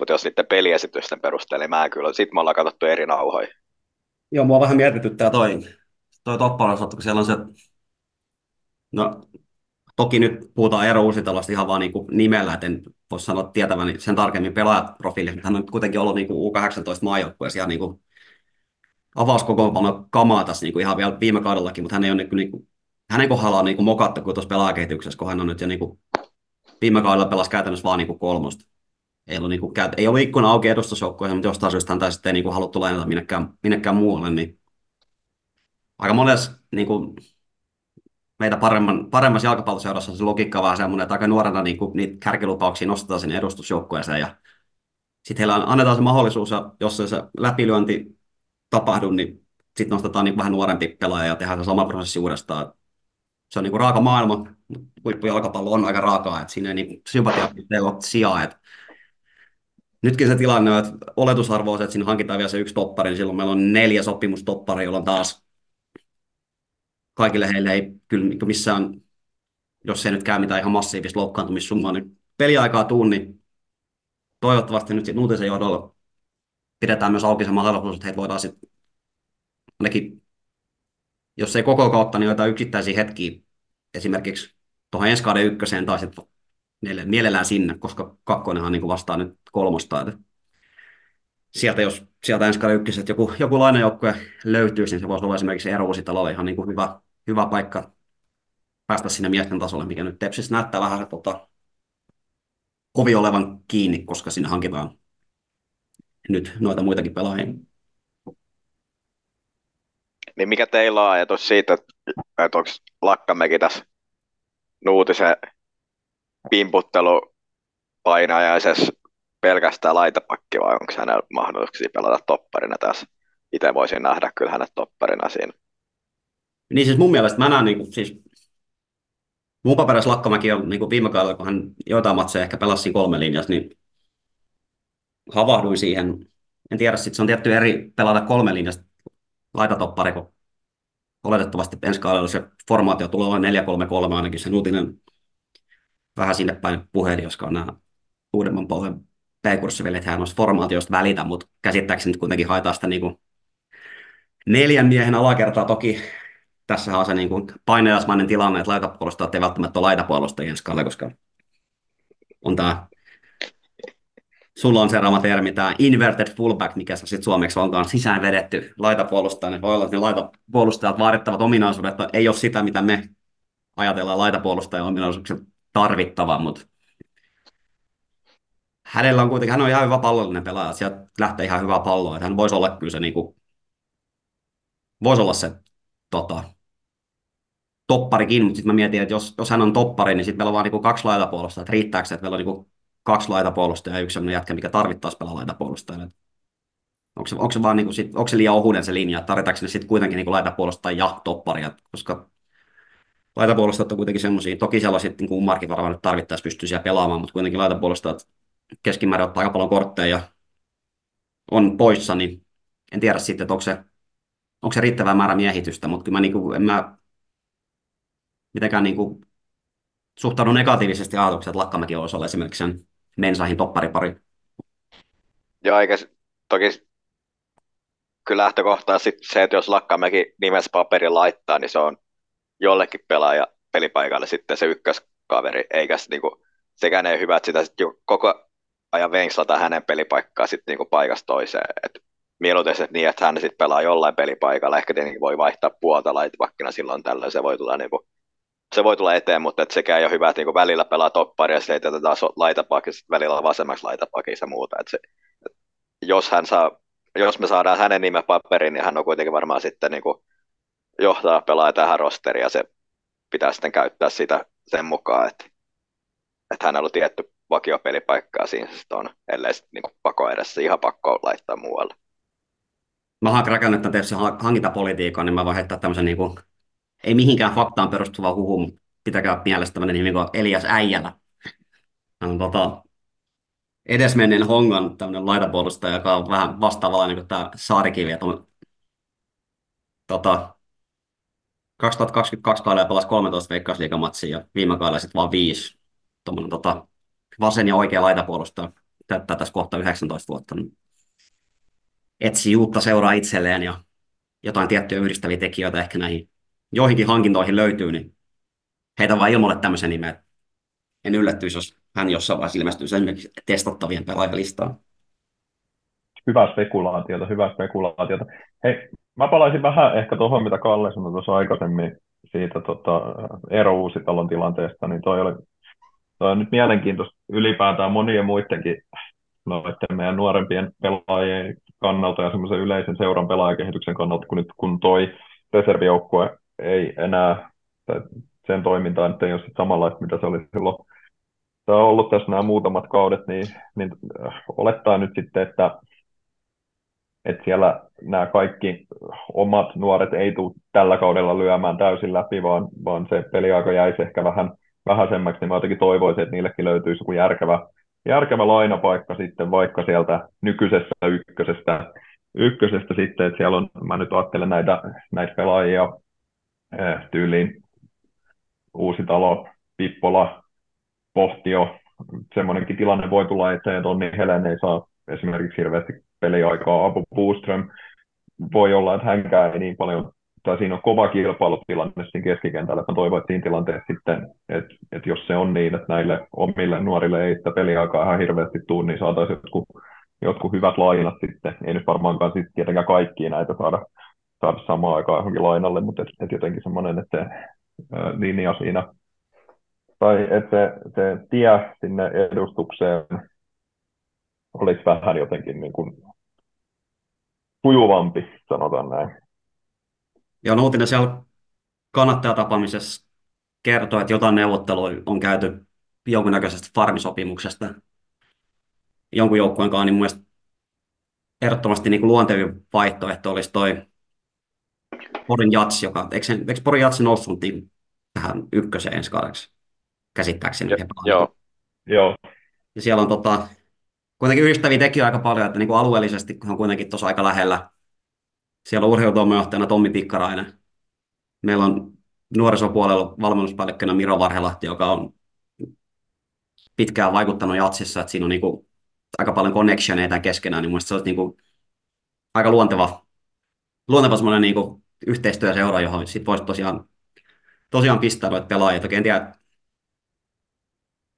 Mutta jos niiden peliesitysten perusteella, niin mä en kyllä. Sitten me ollaan katsottu eri nauhoja. Joo, mua vähän mietityttää toi, toi topparosaattu, kun siellä on se, no toki nyt puhutaan Eero Uusitalosta ihan vaan niin kuin nimellä, et en voi sanoa tietäväni sen tarkemmin pelaajaprofiilista, mutta hän on kuitenkin ollut niin kuin U kahdeksantoista-maajoukkueessa ihan niin kuin avauskokoonpano kamaa tässä niin kuin ihan vielä viime kaudellakin, mutta hän ei ole niin kuin, niin kuin, hänen kohdallaan on niin kuin mokattu kuin tuossa pelaajakehityksessä, kun hän on nyt jo niin kuin, viime kaudella pelasi käytännössä vaan niin kuin kolmosta. Ei ollut, niin kuin, ei ollut ikkuna auki edustusjoukkoihin, mutta jostain syystä hän tai sitten ei niin kuin haluttu lainata minnekään, minnekään muualle. Niin aika monessa niin kuin meitä paremman, paremmassa jalkapalloseurassa on se logiikka vähän semmoinen, että aika nuorena niin kuin, niitä kärkilupauksia nostetaan sinne edustusjoukkueeseen ja sitten heillä annetaan se mahdollisuus ja jos se läpilyönti tapahdu, niin sitten nostetaan niin vähän nuorempi pelaaja ja tehdään se sama prosessi uudestaan. Se on niin kuin raaka maailma, mutta huippujalkapallo on aika raakaa, että siinä ei niin sympatiapisteet ole sijaa. Että nytkin se tilanne on, että oletusarvo on se, että siinä hankitaan vielä se yksi toppari, niin silloin meillä on neljä sopimustoppari, jolla taas kaikille heille ei kyllä missään, jos ei nyt käy mitään ihan massiivista loukkaantumissummaa, niin peliaikaa tuu, niin toivottavasti nyt Nuutisen johdolla pidetään myös auki se mahdollisuus, että heitä voidaan sitten ainakin, jos ei koko kautta, niin jotain yksittäisiä hetkiä, esimerkiksi tuohon ensi kauden ykköseen tai sitten mielellään sinne, koska kakkonenhan niin vastaa nyt kolmosta. Että sieltä jos sieltä ensi kauden ykköset joku, joku lainajoukkue löytyisi, niin se voisi olla esimerkiksi Eero Uusitalolle ihan niin kuin hyvä, hyvä paikka päästä sinne miesten tasolle, mikä nyt Tepsissä näyttää vähän se tota, ovi olevan kiinni, koska sinne hankitaan nyt noita muitakin pelaajia. Niin mikä teillä on ajatus siitä, että onko Lakkamäki tässä Nuutisen pimputtelupainajaisessa pelkästään laitapakki vai onko hänellä mahdollisuuksia pelata topparina tässä? Itse voisin nähdä kyllä hänet topparina siinä. Niin siis mun mielestä mä näen, niin kuin, siis mun paperissa Lakkamäki on niin kuin viime kaudella, kun hän joitain matseja ehkä pelasi kolme linjassa, niin havahduin siihen. En tiedä, sit se on tietty eri pelata kolme linjasta laitatoppari, kun oletettavasti ensi kaudella se formaatio tulee olla neljä kolme kolme ainakin se Nuutinen vähän sinne päin puheen, joska on nämä uudemman pohjan P-kurssivelet, hän olisi formaatioista välitä, mutta käsittääkseni nyt kuitenkin haetaan sitä niin kuin neljän miehen alakertaa. Toki tässä on se niin kuin painajaismainen tilanne, että laitapuolustajat ei välttämättä ole laitapuolustajia ensi kaudella, koska on tämä, sulla on se termi, tämä inverted fullback, mikä se sitten suomeksi onkaan sisään vedetty laitapuolustaja, niin voi olla, että ne laitapuolustajat vaadittavat ominaisuudet, että ei ole sitä, mitä me ajatellaan laitapuolustajan ominaisuuksia tarvittava, mutta hänellä on kuitenkin, hän on ihan hyvä pallollinen pelaaja, että sieltä lähtee ihan hyvää palloa, että hän voisi olla kyllä se, niin kuin, voisi olla se tota, topparikin, mutta sitten mä mietin, että jos, jos hän on toppari, niin sitten meillä on vaan niin kuin kaksi laitapuolustajaa, että riittääkö se, että meillä on niin kuin kaksi laitapuolustajaa ja yksi sellainen jätkä, mikä tarvittaisi pelaa laitapuolustajana. Onko se, onko se, vaan niin kuin sit, onko se liian ohuinen se linja, että tarvitaanko ne sitten kuitenkin niin kuin laitapuolustajia ja topparia, koska laitapuolustajat on kuitenkin semmoisia, toki siellä on sitten niin ummarkin varmaan nyt tarvittaisi pystyisiä pelaamaan, mutta kuitenkin laitapuolustajat keskimäärin ottaa aika paljon kortteja ja on poissa, niin en tiedä sitten, että onko se, onko se riittävää määrä miehitystä, mutta kyllä mä, niin kuin, en mä mitenkään niin kuin suhtaudu negatiivisesti ajatuksia, että Lakkamäki olisi olla esimerkiksi sen Mensahin topparipari. Joo, eikä toki kyllä lähtökohtaa sitten se, että jos Lakkamäki nimensä paperin laittaa, niin se on jollekin pelaaja pelipaikalle sitten se ykköskaveri, eikä sit niinku, sekään ei hyvä, että sitä sit koko ajan venkslata hänen pelipaikkaa sit niinku paikasta toiseen. Et mieluiten se niin, että hän sit pelaa jollain pelipaikalla, ehkä tietenkin voi vaihtaa puolta laitapakkina silloin tällöin, se voi tulla niinku, se voi tulla eteen, mutta et sekään ei ole hyvä, että niinku välillä pelaa topparia, sitten ei taas laitapakki, sitten välillä vasemmaksi laitapakissa ja muuta. Et se, et jos, hän saa, jos me saadaan hänen nimen paperiin, niin hän on kuitenkin varmaan sitten niinku, johtaa pelaaja tähän rosteriin ja se pitää sitten käyttää sitä sen mukaan, että, että hänellä on tietty vakiopelipaikkaa siinä sitten on, ellei sitten niin pako edessä ihan pakko laittaa muualle. Mä oon rakennut tämän tietysti hankintapolitiikan, niin mä voin heittää tämmöisen niin kuin, ei mihinkään faktaan perustuvaa huhuun, mutta pitäkää mielessä tämmöinen nimi kuin Elias Äijälä. Hän on tota, edesmenneen Hongan tämmöinen laitapuolustaja, joka on vähän vastaavalla kuin tämä Saarikivi, että on tota, kaksituhattakaksikymmentäkaksi kaudella pelasi kolmetoista Veikkausliigamatsia ja viime kaudella sitten vaan viisi. Tuommoinen tota, vasen ja oikea laitapuolustaja täyttää tässä kohta yhdeksäntoista vuotta. Etsi uutta seuraa itselleen ja jotain tiettyjä yhdistäviä tekijöitä ehkä näihin joihinkin hankintoihin löytyy, niin heitä vaan ilmoille tämmöisen nimen. En yllättyisi, jos hän jossain vaiheessa ilmestyisi esimerkiksi testattavien pelaajalistaan. Hyvää spekulaatiota, hyvää spekulaatiota. Hei, mä palaisin vähän ehkä tuohon, mitä Kalle sanoi tuossa aikaisemmin siitä tota, Eero Uusitalon tilanteesta, niin toi, oli, toi on nyt mielenkiintoista ylipäätään monien muidenkin noiden meidän nuorempien pelaajien kannalta ja semmoisen yleisen seuran pelaajakehityksen kannalta, kun nyt kun toi reservijoukkue ei enää, tai sen toiminta nyt ei ole samanlaista, mitä se oli silloin. Tämä on ollut tässä nämä muutamat kaudet, niin, niin äh, olettaa nyt sitten, että että siellä nämä kaikki omat nuoret ei tule tällä kaudella lyömään täysin läpi, vaan, vaan se peliaika jäisi ehkä vähän vähäisemmäksi, niin mä jotenkin toivoisin, että niillekin löytyisi joku järkevä, järkevä lainapaikka sitten vaikka sieltä nykyisestä ykkösestä, ykkösestä sitten, että siellä on, mä nyt ajattelen näitä, näitä pelaajia eh, tyyliin Uusitalo, Pippola, Pohtio, semmoinenkin tilanne voi tulla eteen, että Nonni Heleen ei saa esimerkiksi hirveästi peliaikaa, Aapo Buström voi olla, että hänkään ei niin paljon, tai siinä on kova kilpailutilanne siinä keskikentällä, että mä toivon, että siinä tilanteessa sitten, että, että jos se on niin, että näille omille nuorille ei sitä peliaikaa ihan hirveästi tule, niin saataisiin jotkut, jotkut hyvät lainat sitten, ei nyt varmaankaan sitten tietenkään kaikkia näitä saada, saada samaan aikaan johonkin lainalle, mutta et, et jotenkin semmoinen, että linja siinä, tai että se, se tie sinne edustukseen olisi vähän jotenkin niin kuin sujuvampi, sanotaan näin. Ja Nuutinen siellä kannattajatapaamisessa kertoi, että jotain neuvottelua on käyty jonkunnäköisestä farmisopimuksesta jonkun joukkueen kanssa, niin mun mielestä ehdottomasti niin kuin luontevin vaihtoehto olisi toi Porin Jatsi, joka, eikö, eikö Porin Jatsi noussut tähän ykköseen ensi kaudeksi, käsittääkseni? Ja, joo. joo. Ja siellä on tota, kuitenkin yhdistäviä tekijöitä aika paljon, että niin kuin alueellisesti on kuitenkin tuossa aika lähellä. Siellä on urheilutoimijohtajana Tommi Pikkarainen. Meillä on nuorisopuolella valmennuspäällikkönä Miro Varhelahti, joka on pitkään vaikuttanut Jatsissa, että siinä on niin kuin aika paljon connectioneita keskenään, niin mielestäni se olisi niin kuin aika luonteva, luonteva semmoinen niin kuin yhteistyöseura, johon sitten voisi tosiaan, tosiaan pistää noita pelaajia. Toki en tiedä,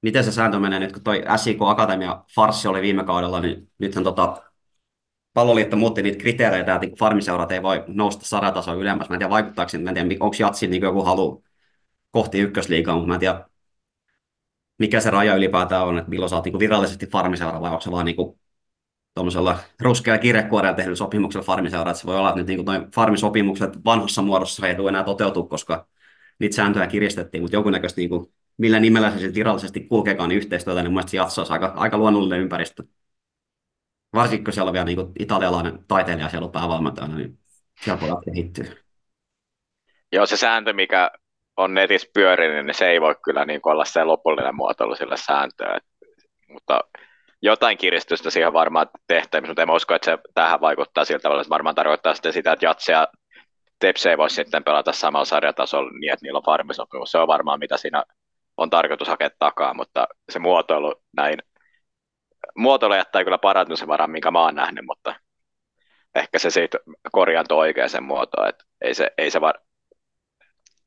miten se sääntö menee nyt, kun toi S I K Akatemia farssi oli viime kaudella, niin nythän tota, Palloliitto muutti niitä kriteereitä, että farmiseurat ei voi nousta saratasoa ylemmäs. Mä en tiedä, vaikuttaako sinne, mä en tiedä, onko Jatsin niin joku halu kohti ykkösliigaa, mutta mä en tiedä, mikä se raja ylipäätään on, että milloin sä oot niin virallisesti farmiseura, vai onko se vaan niin tuollaisella ruskealla kirjekuorella tehdyllä sopimuksella farmiseura, että se voi olla, että nyt niin noin farmisopimukset vanhassa muodossa ei tule enää toteutua, koska niitä sääntöjä kiristettiin, mutta jonkunnäköisesti niin millä nimellä se virallisesti kulkeekaan niin yhteistyötä, niin mun mielestä se Jatsi olisi aika, aika luonnollinen ympäristö. Varsinkin, kun siellä on vielä niin italialainen taiteilija siellä on päävalmentajana, niin siellä voi kehittyä. Joo, se sääntö, mikä on netissä pyörinen, niin se ei voi kyllä niin olla se lopullinen muotoilu sillä sääntöä. Mutta jotain kiristystä siihen varmaan tehtävissä, mutta en usko, että se tähän vaikuttaa sillä tavalla, että varmaan tarkoittaa sitten sitä, että Jatsi ja T P S ei voi sitten pelata samalla sarjatasolla niin, että niillä on farmisopimus. Se on varmaan, mitä siinä on tarkoitus hakea takaa, mutta se muotoilu näin, muotoilu jättää kyllä parantumisen varaan, minkä mä oon nähnyt, mutta ehkä se siitä korjaantui oikeaan sen muotoon, että ei se, ei se var...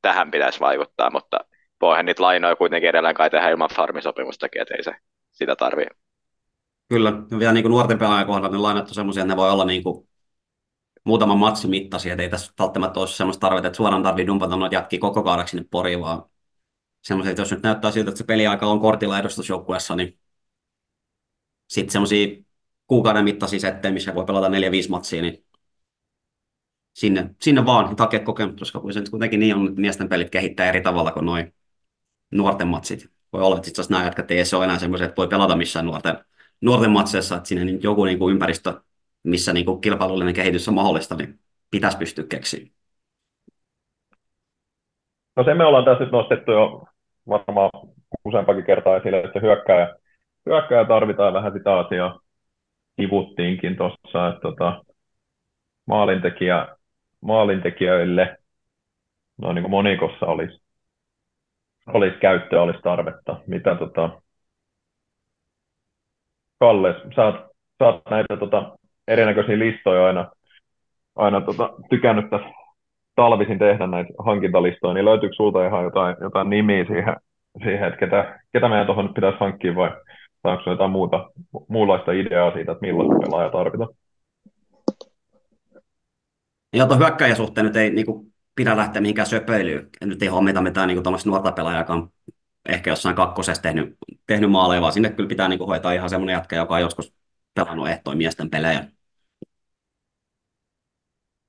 tähän pitäisi vaikuttaa, mutta voihan niitä lainoja kuitenkin edelleen kai tehdä ilman farmisopimustakin, että ei se sitä tarvitse. Kyllä, ja vielä niin kuin nuorten pelaajan kohdalla ne lainat on semmoisia, että ne voi olla niin kuin muutaman matsin mittaisia, että ei tässä välttämättä ole semmoista tarvetta, että suoraan tarvitsee dumpata noita jatkia koko kaudaksi sinne Poriin, vaan semmoisia, että jos nyt näyttää siltä, että se peliaika on kortilla edustusjoukkueessa, niin sitten semmoisia kuukauden mittaisia settejä, missä voi pelata neljä viisi matsia, niin sinne, sinne vaan hakea kokemusta, koska kuitenkin niin on, että miesten pelit kehittää eri tavalla kuin noin nuorten matsit. Voi olla, että nämä jatkat ei se ole enää semmoisia, että voi pelata missään nuorten, nuorten matseissa, että siinä joku niin kuin ympäristö, missä niin kuin kilpailullinen kehitys on mahdollista, niin pitäisi pystyä keksiä. No se me ollaan tässä nyt nostettu jo varmaan useampakin kertaa esille, että hyökkääjä Hyökkääjä tarvitaan vähän sitä asiaa, kivuttiinkin tuossa, että tota, maalintekijä, maalintekijöille no niin kuin monikossa olisi, olisi käyttöä, olisi tarvetta. Mitä tota, Kalle, saat saat näitä tota, erinäköisiä listoja aina, aina tota, tykännyt tässä talvisin tehdä näitä hankintalistoja, niin löytyykö sulta ihan jotain, jotain nimiä siihen, siihen että ketä, ketä meidän tuohon nyt pitäisi hankkia vai? Tai onko jotain muuta, muunlaista ideaa siitä, että millaista pelaaja tarvitaan? Joo, tuon hyökkäjän suhteen nyt ei niin kuin, pidä lähteä mihinkään söpöilyyn. Nyt ei hommita mitään niin nuorta pelaajaa, joka on ehkä jossain kakkosessa tehnyt, tehnyt maaleja, vaan sinne kyllä pitää niin kuin, hoitaa ihan semmoinen jatka, joka on joskus pelannut ehtoin miesten pelejä.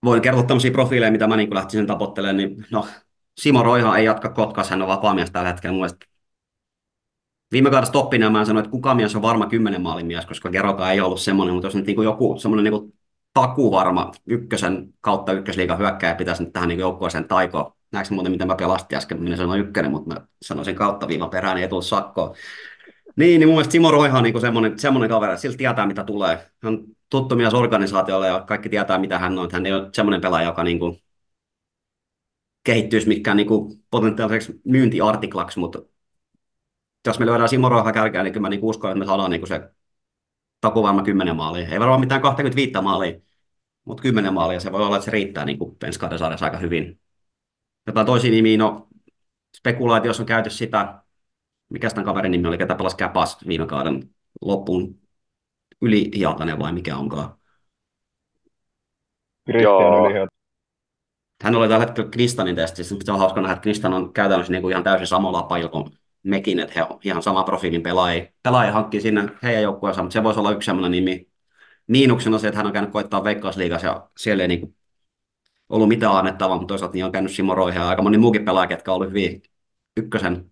Voin kertoa tämmöisiä profiileja, mitä mä niin lähtisin tavoittelemaan. Niin, no, Simo Roiha ei jatka Kotkassa, hän on vapaamies tällä hetkellä mun mielestä. Viime kaudessa toppina mä en sano, että kukaan mies on varma kymmenen maalin mies, koska Geroka ei ollut semmoinen, mutta jos nyt niin joku semmoinen niin takuvarma ykkösen kautta ykkösliigan hyökkääjä pitäisi nyt tähän niin joukkueeseen taikoa. Näetkö muuten, miten mä pelastin äsken, minä sanoin ykkönen, mutta mä sanoisin kautta viivan perään, niin ei tullut sakkoa. Niin, niin mun mielestä Simo Roiha on niin semmoinen, semmoinen kaveri, että sillä tietää, mitä tulee. Hän on tuttu mies organisaatiolle ja kaikki tietää, mitä hän on. Hän ei ole semmoinen pelaaja, joka niin kuin kehittyisi mitkään niin kuin potentiaaliseksi myyntiartiklaksi, mutta jos me löydään Simo Roiha kärkeen, niin kyllä mä niin uskon, että me saadaan niin se takuvarma kymmenen maalia. Ei varmaan mitään kaksikymmentäviisi maalia, mutta kymmenen maalia. Se voi olla, että se riittää niin kuin ensi kahden sarjassa aika hyvin. Jotain toisia nimiä, no spekulaatiossa on käyty sitä, mikä tämän kaverin nimi oli, ketä pelasi Käpas viime kauden loppuun, Ylihiatanen vai mikä onkaan? Joo. Hän oli tällä hetkellä Kristanin testissä, se on hauska nähdä, että Kristan on käytännössä niin kuin ihan täysin samalla paikalla kuin mekin, että he on ihan sama profiilin pelaajia. Pelaaja hankkii sinne heidän joukkueensa, mutta se voisi olla yksi sellainen nimi. Miinuksena se, että hän on käynyt koittaa Veikkausliigassa ja siellä ei niin kuin ollut mitään annettavaa, mutta toisaalta niin on käynyt Simo Roiha ja aika moni muukin pelaaja, ketkä on ollut hyviä ykkösen,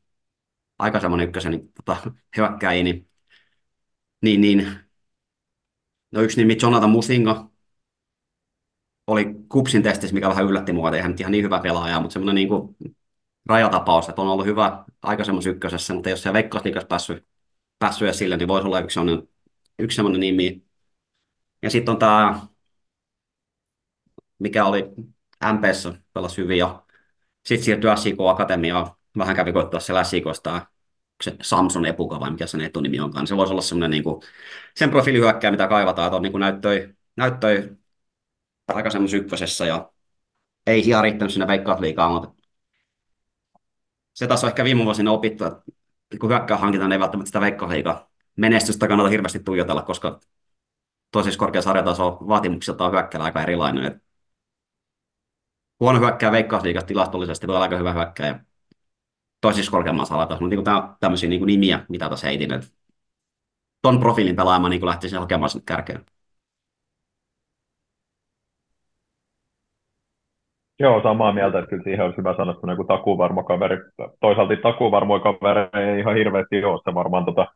aika semmoinen ykkösen niin, tota, hyökkäjiä, niin, niin, niin no yksi nimi Jonathan Musinga oli Kupsin testissä, mikä vähän yllätti mua, että eihän nyt ihan niin hyvä pelaaja, mutta semmoinen niin kuin rajatapaus, että on ollut hyvä aikaisemmassa ykkösessä, mutta jos se Veikkausliigassa päässyt, päässyt ja sille, niin voisi olla yksi semmoinen, yksi semmoinen nimi. Ja sitten on tämä, mikä oli M P:ssä pelasi hyvin ja sitten siirtyi S I K-akatemiaan. Vähän kävi koittaa siellä S I K:sta Samson Epuka vai mikä sen etunimi onkaan. Se voisi olla semmoinen niin kuin sen profiilihyökkääjä, mitä kaivataan, että on niin kuin näyttöi, näyttöi aika semmoisessa ykkösessä ja ei ihan riittänyt siinä Veikkausliigaan, mutta se taas on ehkä viime vuosina opittu, että kun hyökkää hankitaan, ei välttämättä sitä Veikkausliigaa menestystä kannata hirveästi tuijotella, koska toisessa korkea sarjataso vaatimuksilta on hyökkäällä aika erilainen. Et huono hyökkää Veikkausliigasta tilastollisesti voi olla aika hyvä hyökkääjä toisissa korkeammassa alatasolla. Niin kuin tämmöisiä niin kuin nimiä, mitä tässä heitin. Et ton profiilin pelaamaan niin lähtisin hakemaan sinne kärkeen. Joo, samaa mieltä, että kyllä siihen olisi hyvä sanoa semmoinen kuin takuvarma kaveri. Toisaalta takuvarmoja kavereja ei ihan hirveästi ole. Se varmaan tota,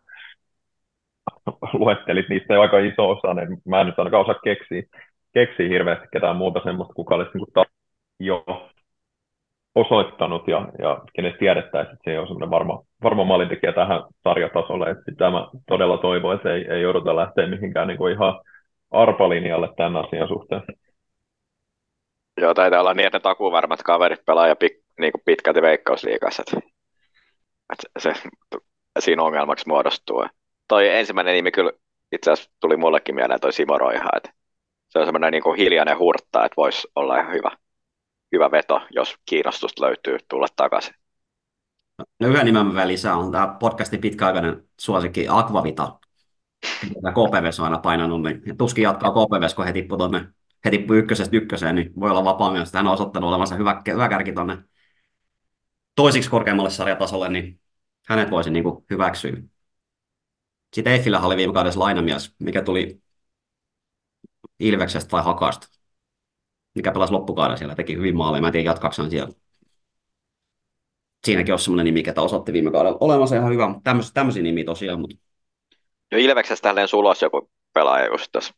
luettelit niistä aika iso osa, niin mä en nyt ainakaan osaa keksiä, keksiä hirveästi ketään muuta semmoista, kuka olisi niin ta- jo osoittanut ja, ja kenet tiedettäisiin, että se ei ole semmoinen varma, varma maalintekijä tähän sarjatasolle. Että sitä mä todella toivon, että ei, ei jouduta lähteä mihinkään niin kuin ihan arpalinjalle tämän asian suhteen. Joo, taitaa olla niin, että ne takuvarmat kaverit pelaa ja pik, niin kuin pitkälti Veikkausliigassa. Että, että se siinä ongelmaksi muodostuu. Toi ensimmäinen nimi kyllä itse asiassa tuli mullekin mieleen, toi Simo Roiha. Että se on semmoinen niin kuin hiljainen hurtta, että voisi olla ihan hyvä. Hyvä veto, jos kiinnostusta löytyy tulla takaisin. No yhden nimen välissä on tämä podcastin pitkäaikainen suosikki Akvavita. Tämä K P V:ssä on aina painanut, niin tuskin jatkaa K P V:ssä, kun he tippuu tuonne, he tippuu ykkösestä ykköseen, niin voi olla vapaa mielestä. Hän on osoittanut olevansa hyvä, hyvä kärki tuonne toisiksi korkeammalle sarjatasolle, niin hänet voisi niin kuin hyväksyä. Sitten Eiffilähän oli viime kaudessa lainamies, mikä tuli Ilveksestä vai Hakasta, mikä pelasi loppukauden siellä, teki hyvin maaleja. Mä en tiedä, jatkaksaan siellä. Siinäkin on semmoinen nimi, ketä osoitti viime kaudella olemassa ihan hyvä. Tämmöisiä, tämmöisiä nimiä tosiaan. Mutta jo Ilveksestä tälleen sulos joku pelaaja just tässä.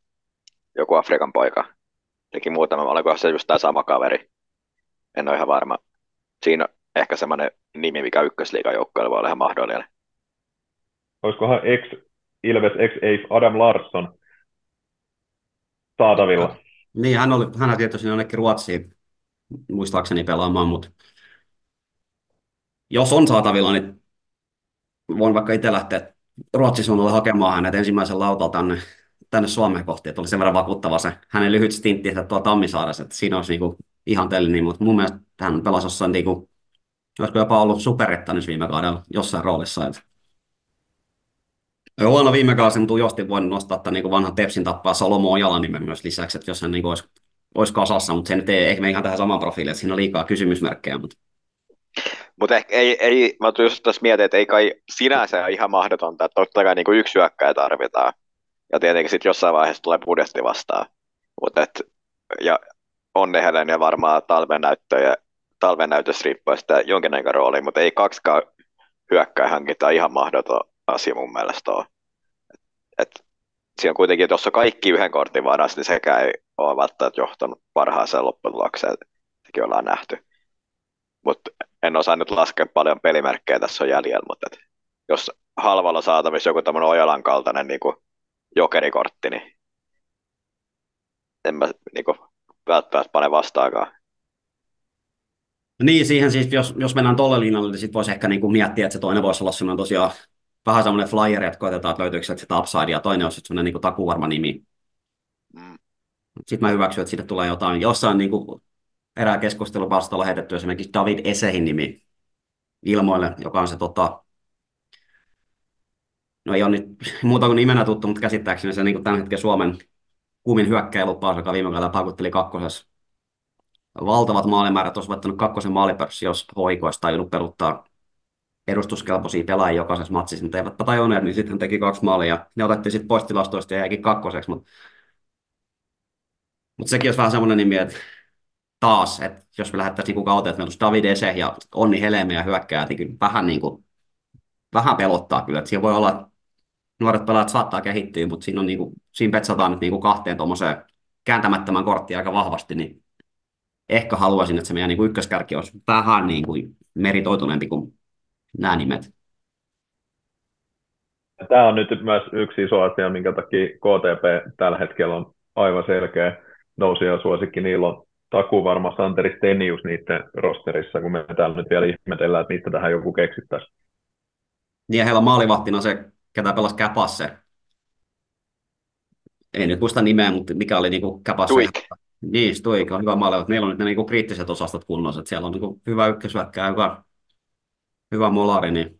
Joku Afrikan poika. Teki muutama. Oliko se just tämä sama kaveri? En ole ihan varma. Siinä on ehkä semmoinen nimi, mikä ykkösliigan joukkoilla voi olla ihan mahdollinen. Olisikohan ex-Ilves, ex-Eif Adam Larsson saatavilla? Ja. Niin, hän oli, hän tietysti jonnekin Ruotsiin muistaakseni pelaamaan, mutta jos on saatavilla, niin voin vaikka itse lähteä Ruotsisuunnalle hakemaan hänet ensimmäisen lautalta tänne, tänne Suomeen kohti, että oli sen verran vakuuttava se hänen lyhyt stintti tuolla Tammisaaressa, että siinä olisi niinku ihan tällainen, mutta mun mielestä hän pelasi jossain, niinku, olisiko jopa ollut superrettanissa viime kaudella jossain roolissa, että huono viime kaudella, mutta jostain voinut nostaa tämän niin vanhan Tepsin tappaa Salomo Jalanimen myös lisäksi, että jos hän niin olisi, olisi kasassa, mutta se nyt ei ehkä ihan tähän samaan profiiliin, että siinä on liikaa kysymysmerkkejä. Mutta Mut ehkä ei, ei, mä just tässä mietin, että ei kai sinänsä ole ihan mahdotonta, että totta kai niin kuin yksi hyökkäjä tarvitaan, ja tietenkin sitten jossain vaiheessa tulee budjetti vastaan, mutta et, ja Nonni Heleen ja varmaan talven näyttöjä, talven näytössä riippuu sitä jonkinlainen rooli, mutta ei kaksikaan hyökkäjä hankita ihan mahdoton asia mun mielestä on. Et, et, siinä on kuitenkin, että jos on kaikki yhden kortin varassa, niin sekään ei ole välttämättä johtanut parhaaseen lopputulokseen, sekin ollaan nähty. Mutta en osaa nyt laskea paljon pelimerkkejä tässä on jäljellä, mutta et jos halvalla saatavissa joku tämmöinen Ojalan kaltainen niin kuin jokerikortti, niin en mä niin kuin välttämättä pane vastaakaan. No niin, siihen siis, jos, jos mennään tolle linjalle, niin sitten voisi ehkä niin kuin miettiä, että se toinen voisi olla sellainen tosiaan vähän semmoinen flyer, että koetetaan, että löytyykö sieltä sitä upside, ja toinen on sitten semmoinen niin takuvarma nimi. Mm. Sitten mä hyväksyn, että siitä tulee jotain. Jossain niin kuin erää keskustelupalstalla heitetty esimerkiksi David Esehin nimi ilmoille, joka on se, tota... no ei ole nyt muuta kuin nimenä tuttu, mutta käsittääkseni se niin kuin tämän hetken Suomen kuumin hyökkäilupaus, joka viime kaudella pakutteli kakkosessa. Valtavat maalimäärät olisi vaihtanut kakkosen maalipörssi, jos hoikoista tajunnut peluttaa edustuskelpoisia pelaajia jokaisessa matsissa, mutta eivät tajuneet, niin sitten hän teki kaksi maalia ja ne otettiin sitten pois tilastoista ja jäikin kakkoseksi. Mutta Mut sekin olisi vähän semmoinen nimi, että taas, että jos me lähdettäisiin niin kauteen, että meillä olisi David Eseh ja Nonni Heleen ja hyökkääjät, niin kyllä vähän, niin kuin, vähän pelottaa kyllä. Että siinä voi olla, että nuoret pelaajat saattaa kehittyä, mutta siinä, on niin kuin, siinä petsataan nyt niin kuin kahteen tuommoiseen kääntämättömän korttiin aika vahvasti, niin ehkä haluaisin, että se meidän niin kuin ykköskärki olisi vähän niin kuin meritoituneempi kuin nämä nimet. Tämä on nyt myös yksi iso asia, minkä takia K T P tällä hetkellä on aivan selkeä nousija suosikki. Niillä on takuvarma Santeri Stenius niiden rosterissa, kun me täällä nyt vielä ihmetellään, että niistä tähän joku keksittäisiin. Niin ja heillä on maalivahtina se, ketä pelasi Käpasse. Ei nyt muista nimeä, mutta mikä oli niin kuin Käpasse. Niin, Stuik on hyvä maalivahti. Meillä on nyt ne niinku kriittiset osastot kunnossa. Et siellä on niinku hyvä ykköshyökkääjä, hyvä, hyvä molari. Niin.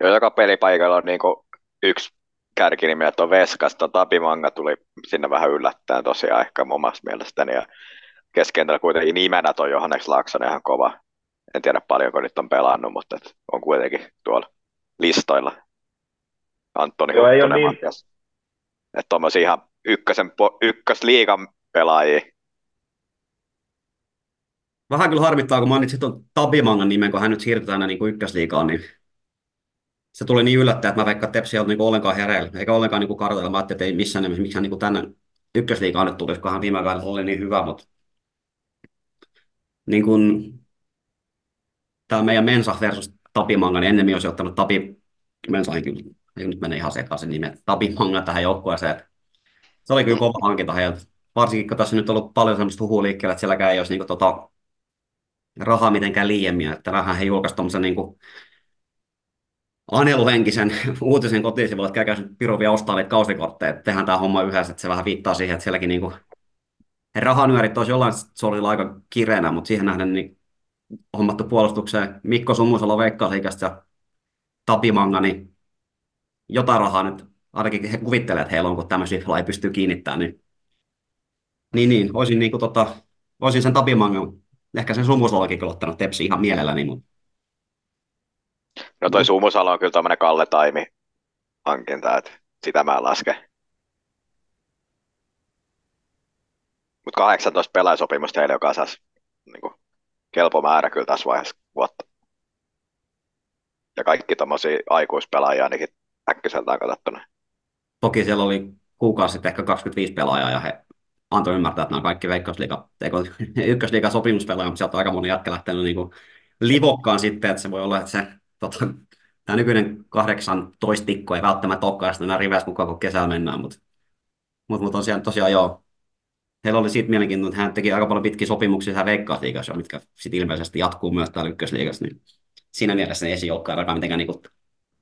Joo, joka pelipaikalla on niinku yksi kärkinimi, että on Veskasta. Tapimanga tuli sinne vähän yllättäen tosiaan ehkä omassa mielestäni. Ja keskentällä kuitenkin nimenä toi Johannes Laaksonen ihan kova. En tiedä paljonko nyt on pelannut, mutta on kuitenkin tuolla listoilla. Antoni Huttunen, Matias. Että tuommoisia ihan ykkösen, ykkösliigan pelaajia. Vähän kyllä harmittaa, kun mainitsin tuon Tabimangan nimen, kun hän nyt siirtää niin kuin ykkösliigaan, niin se tuli niin yllättäen, että mä veikkaan, että Tepsi ei ollut niin ollenkaan hereillä, eikä ollenkaan niin kartalla. Mä ajattelin, että ei missään nimessä, miksi hän niin tänne ykkösliigaan nyt tulisi, kun hän viime kaudella oli niin hyvä, mutta niin kuin tämä meidän Mensah versus Tapimanga, niin ennemmin olisi ottanut Tapi, Mensahin kyllä, nyt menee ihan sekaisin nimen, Tapimanga tähän joukkueeseen. Se oli kyllä kova hankinta heiltä. Varsinkin, kun tässä on nyt ollut paljon sellaista huhua liikkeellä, että sielläkään ei olisi niin kuin, tota, rahaa mitenkään liiemmin. Että vähän he julkaisivat tuollaisen niin aneluhenkisen uutisen kotisivulla, että käykää nyt Piru vielä ostaa niitä kausikortteja, että tehdään tämä homma yhdessä. Että se vähän viittaa siihen, että sielläkin niin rahanyörit olisi jollain solilla aika kireänä, mutta siihen nähden niin hommattu puolustukseen. Mikko Sumusalo veikkausikästä ja Tapimanga, niin jotain rahaa nyt ainakin he kuvittelevat, että heillä on, kun tämmöisiä ei pysty kiinnittämään, niin Niin, niin. Olisin, niin kuin, tota, olisin sen Tapimangan, ehkä sen Sumusalokin kyllä ottanut Tepsi ihan mielelläni. Mutta... No toi Sumusalo on kyllä tämmöinen Kalle Taimi-hankinta, että sitä mä en laske. Mutta kahdeksantoista pelaajasopimusta heille, joka saisi niin kelpo määrä kyllä tässä vaiheessa vuotta. Ja kaikki tommosia aikuispelaajia ainakin äkkiseltään katsottuna. Toki siellä oli kuukausi sitten ehkä kaksikymmentäviisi pelaajaa ja he... antoi ymmärtää, että nämä kaikki Veikkausliiga, ykkösliiga sopimuspelaaja, mutta sieltä on aika moni jätkä lähtenyt niin kuin livokkaan sitten, että se voi olla, että se, tota, tämä nykyinen kahdeksantoista tikko ei välttämättä olekaan sitä enää riveessä mukaan, kun kesällä mennään, mutta, mutta, mutta tosiaan, tosiaan joo, heillä oli siitä mielenkiintoinen, että hän teki aika paljon pitkiä sopimuksia siellä Veikkausliigassa, mitkä sitten ilmeisesti jatkuu myös täällä ykkösliigassa, niin siinä mielessä ei esijoukkaan ainakaan mitenkään niin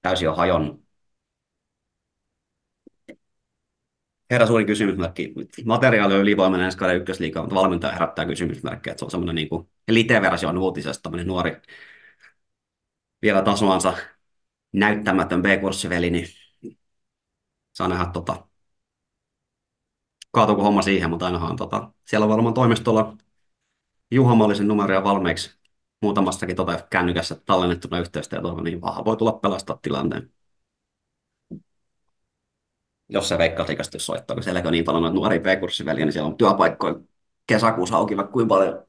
täysin on hajonnut. Herra suuri kysymysmerkki. Materiaali on ylivoimainen ensi kauden ykkösliigaa, mutta valmentaja herättää kysymysmerkkejä. Se on semmoinen niin kuin lite-versio uutisesta, tämmöinen nuori vielä tasoansa näyttämätön B-kurssiveli, niin saa nähdä, tota, kaatuuko homma siihen, mutta ainahan tota, siellä on varmaan toimistolla Juha Mallisen numeroja valmiiksi muutamassakin tota, kännykässä tallennettuna yhteistyötä, niin vaan voi tulla pelastaa tilanteen. Jos se Veikkausliigasta soittaa, kun sielläkin on niin paljon noita nuoria B-kurssiväliä, niin siellä on työpaikkoja kesäkuussa auki vaikka kuinka paljon.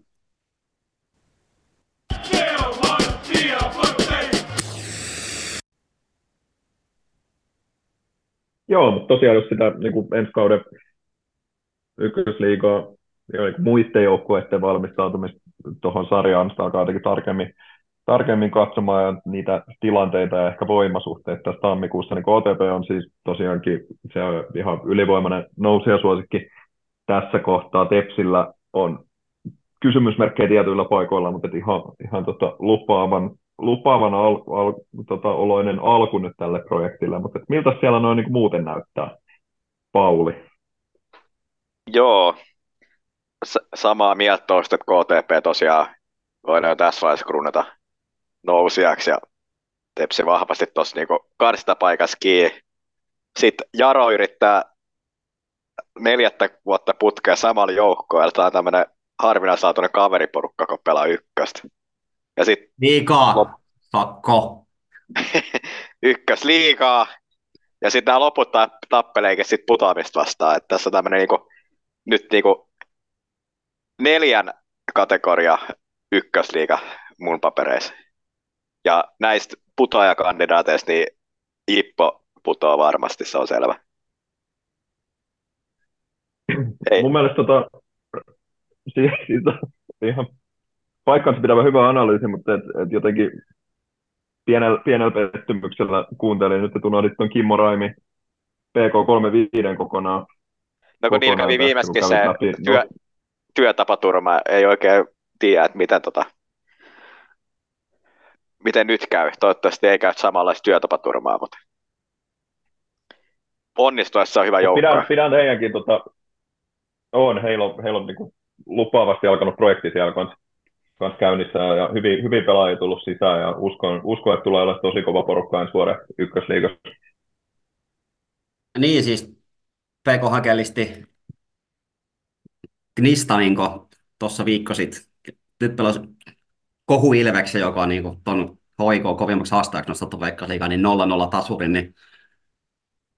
Joo, mutta tosiaan jos sitä niin ensi kauden Ykkösliigaa muiden joukkueiden valmistautumista tuohon sarjaan sitä jotenkin tarkemmin, tarkemmin katsomaan ja niitä tilanteita ja ehkä voimasuhteita tässä tammikuussa. Niin K T P on siis tosiaankin se on ihan ylivoimainen nousijasuosikki tässä kohtaa. Tepsillä on kysymysmerkkejä tietyillä paikoilla, mutta ihan, ihan tota lupaavan, lupaavan al, al, tota oloinen alku nyt tälle projektille. Mutta miltä siellä noin niin muuten näyttää, Pauli? Joo, S- samaa mieltä toista, että K T P tosiaan voidaan jo tässä vaiheessa kruunata nousijaksi ja Tepsi vahvasti tuossa niinku karstapaikassa kiinni. Sitten Jaro yrittää neljättä vuotta putkea samalla joukkoilla. Tämä on tämmöinen harvinaislaatuinen kaveriporukka, kun pelaa ykköstä. Ja sitten Liikaa, lop... sakko. Ykkösliigaa. Ja sitten nämä loput tappeleekin sit putoamista vastaan. Et tässä on tämmöinen niinku, nyt niinku neljän kategoria ykkösliiga mun papereissa. Ja näistä putoajakandidaateista niin Ippo putoaa varmasti, se on selvä. Ei. Mun mielestä tota, siitä, siitä, ihan paikkansa pidävä hyvä analyysi, mutta et, et jotenkin pienellä, pienellä pettymyksellä kuuntelin nyt, että unohdit tuon Kimmo Raimi P K kolmekymmentäviisi kokonaan. No kun niillä kävi viimeiskin se työ, työtapaturma, ei oikein tiedä, että miten, tota, miten nyt käy. Toivottavasti ei käy samanlaista työtapaturmaa, mutta onnistuessa on hyvä joukko. Pidän, pidän heidänkin, tota, on, heillä on, heillä on niinku lupaavasti alkanut projekti siellä kans, kans käynnissä ja hyvin, hyvin pelaajia tullut sisään ja uskon, uskon, että tulee olla tosi kova porukka ensi vuoden ykkösliigassa. Niin siis P K hakelisti Gnistaninko tuossa viikko sitten. Nyt pelasi Kohu Ilveksen, joka on niinku ton H I K kovimmaksi haastajaksi nostettu Veikkausliigaan, niin nolla nolla tasurin, niin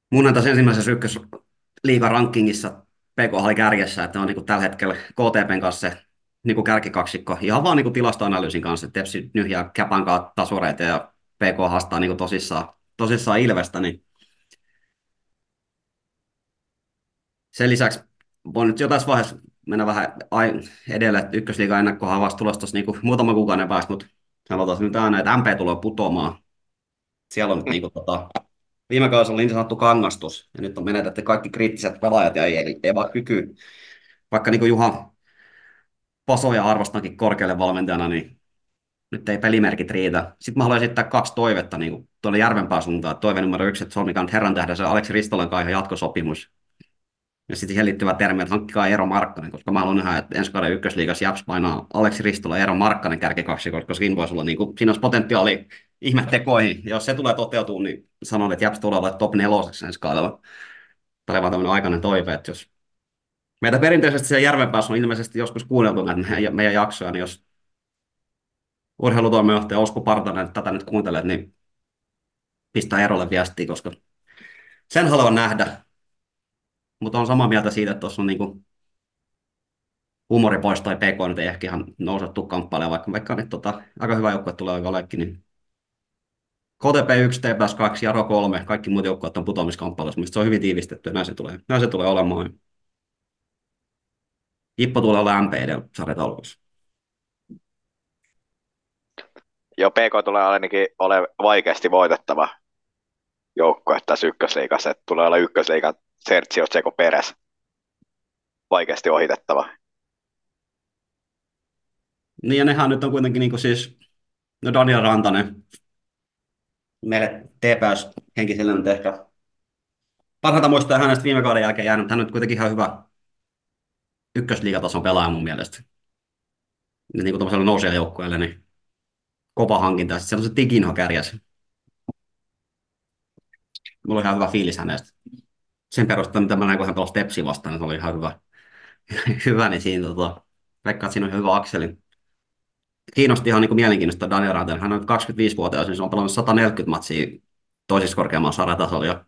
mun on tässä ensimmäisessä ykkösliigarankingissa P K oli kärjessä, että on niinku tällä hetkellä K T P:n kanssa se niinku kärkikaksikko, ihan vaan niinku tilastoanalyysin kanssa, että Tepsi nyhjää Käpän kanssa tasureita ja P K haastaa niinku tosissaan, tosissaan Ilvestä, niin sen lisäksi voi nyt jo tässä vaiheessa mennä vähän edellä, että ykkösliigan ennakkohan on vasta tulossa tuossa niinku muutama kuukauden päästä, mutta sanotaan nyt aina, että M P tulee putoamaan. Siellä on nyt niinku tota, viime kaudessa oli niin sanottu kangastus, ja nyt on menetetty kaikki kriittiset pelaajat, ja ei, ei vaan kyky, vaikka niinku Juha Pasoja arvostankin korkealle valmentajana, niin nyt ei pelimerkit riitä. Sitten mä haluan esittää kaksi toivetta niinku tuolle Järvenpään suuntaan. Toive numero yksi, että solmikaa nyt herrantähdensä Aleksi Ristolan kanssa ihan jatkosopimus. Ja sitten siihen liittyvä termi, että hankkikaa Eero Markkanen, koska mä haluan nähdä, että ensi kauden ykkösliigassa Japs painaa Aleksi Ristola ja Eero Markkanen kärkikaksi, koska siinä voisi olla, niin kuin, siinä olisi potentiaali ihmettekoihin. Ja jos se tulee toteutumaan, niin sanon, että Japs tulee olla top neloseksi ensi kaudella. Tämä on vaan tämmöinen aikainen toive, että jos meitä perinteisesti siellä Järvenpäässä on ilmeisesti joskus kuunneltu näitä meidän jaksoja, niin jos urheilutoimenjohtaja Osku Partanen tätä nyt kuuntelet, niin pistää Eerolle viestiä, koska sen haluan nähdä. Mutta on samaa mieltä siitä, että tuossa on niinku huumori pois tai P K nyt ei ehkä ihan nousettu kamppailemaan, vaikka, vaikka nyt tota, aika hyvä joukkue tulee olekin. Niin K T P yksi, T P S kaksi, Jaro kolme, kaikki muut joukkueet on putoamiskamppailussa, mistä se on hyvin tiivistetty ja näin se tulee, näin se tulee olemaan. Ippo tulee olla M P edellä sarjataulukossa. Joo, P K tulee ainakin ole vaikeasti voitettava joukkue tässä ykkösliigassa, että tulee olla ykkösliigan Sergio Tseko Peres vaikeasti ohitettava. Niin ja nehän nyt on kuitenkin niin kuin siis, no Daniel Rantanen, meille T P S henkisellä nyt ehkä parhaita muistaa hänestä viime kauden jälkeen jäänyt, hän on kuitenkin ihan hyvä ykkösliigatason pelaaja mun mielestä. Ja niin kuin tuollaisella nousijajoukkueella, niin kova hankinta ja sitten siellä on se Tikinho kärjäs. Mulla on ihan hyvä fiilis hänestä. Sen perusteella, mitä mä näin, kun hän pelasi Tepsiä vastaan, niin se oli ihan hyvä. hyvä niin siinä, tota, vaikka siinä on hyvä akseli. Kiinnosti ihan niin kuin mielenkiinnosta Daniel Rantanen. Hän on kaksikymmentäviisivuotias, niin se on pelannut sata neljäkymmentä matsia toisissa korkeammalla sarjatasolla. Ja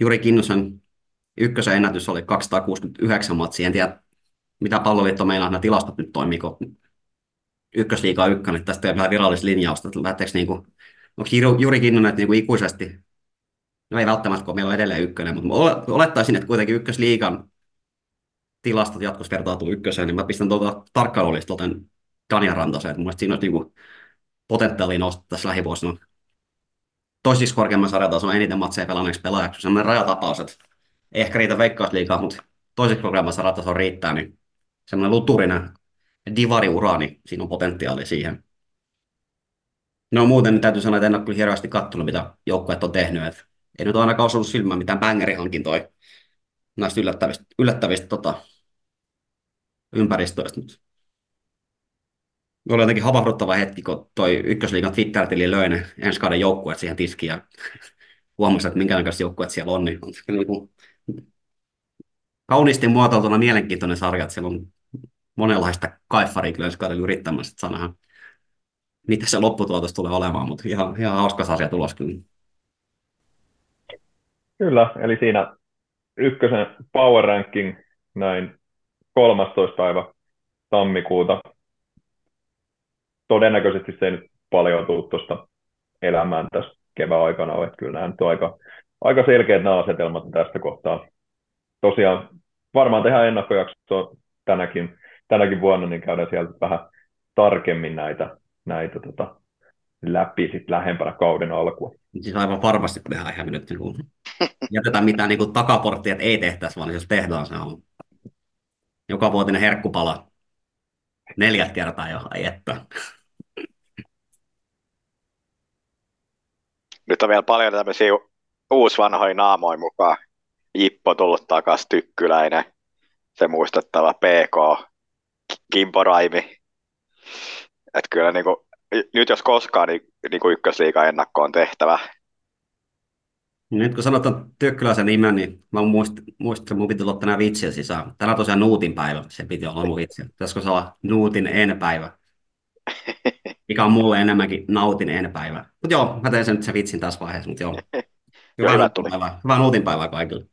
Juri Kinnusen ykkösen ennätys oli kaksisataakuusikymmentäyhdeksän matsia. En tiedä, mitä Palloliitto meinaa, nämä tilastot nyt toimii, kun ykkösliiga ykkönen. Niin tästä ei ole vähän virallista linjausta. Niin kuin, onko Juri Kinnunen niin kuin ikuisesti? No ei välttämättä, kun meillä on edelleen ykkönen, mutta olet, olettaisin, että kuitenkin ykkösliigan tilastot jatkossa vertautuu ykköseen, niin mä pistän tuota tarkkailulista tuolten Kanian rantaseen. Mun mielestä siinä olisi niinku potentiaalia nousta tässä lähivuosina. Toisiksi korkeamman sarjatason on eniten matseja pelanneeksi pelaajaksi. Sellainen rajatapaus, että ei ehkä riitä Veikkausliigaa, mutta toisiksi korkeamman sarjatason riittää, niin sellainen luturinen divariura, niin siinä on potentiaalia siihen. No muuten täytyy sanoa, että en ole kyllä hirveästi kattonut, mitä joukkueet on tehnyt. Et ei nyt ainakaan osunut silmään mitään bangerihankintoja näistä yllättävistä, yllättävistä tota, ympäristöistä. Oli jotenkin havahduttava hetki, kun toi Ykkösliigan Twitter-tili löi ne ensi kauden joukkueet siihen tiskiin ja huomasi, että minkälaisia joukkueet siellä on. Niin on niinku kauniisti muotoiltuna mielenkiintoinen sarja, että siellä on monenlaista kaiffaria kyllä ensi kauden yrittämässä, että saa nähdä, mitä se lopputuotos tulee olemaan, mutta ihan, ihan hauska sarja tulos kyllä. Kyllä, eli siinä ykkösen power ranking näin kolmastoista päivä tammikuuta. Todennäköisesti se ei nyt paljon tule tuosta elämään tässä kevään aikana, että kyllä nämä nyt on aika, aika selkeät nämä asetelmat tästä kohtaa. Tosiaan varmaan tehdään ennakkojaksoa tänäkin, tänäkin vuonna, niin käydään sieltä vähän tarkemmin näitä, näitä tota, läpi sit lähempänä kauden alkua. Siis aivan varmasti tehdään ihan nyt, kun jätetään mitään niin kuin takaporttia, että ei tehtäisi, vaan jos tehdään se on jokavuotinen herkkupala. Neljä kertaa jo, ai että. Nyt on vielä paljon tämmöisiä uusvanhoja naamoja mukaan. Jippo tullut takaisin, Tykkyläinen, se muistettava P K, Kimpo Raimi. Että kyllä niin kuin, nyt jos koskaan, niin, niin kuin Ykkösliigan ennakko on tehtävä. Nyt kun sanotaan Tykkyläisen nimen, niin mä muistin, että mun piti olla tänään vitsiä sisään. Tänään tosiaan Nuutin päivä, se piti olla mun vitsi. Pitäisikö se olla Nuutin en-päivä, mikä on mulle enemmänkin Nautin en-päivä. Mutta joo, mä tein sen nyt sen vitsin tässä vaiheessa, mutta joo. Hyvää, hyvä päivää. Hyvää Nuutin päivää kaikille.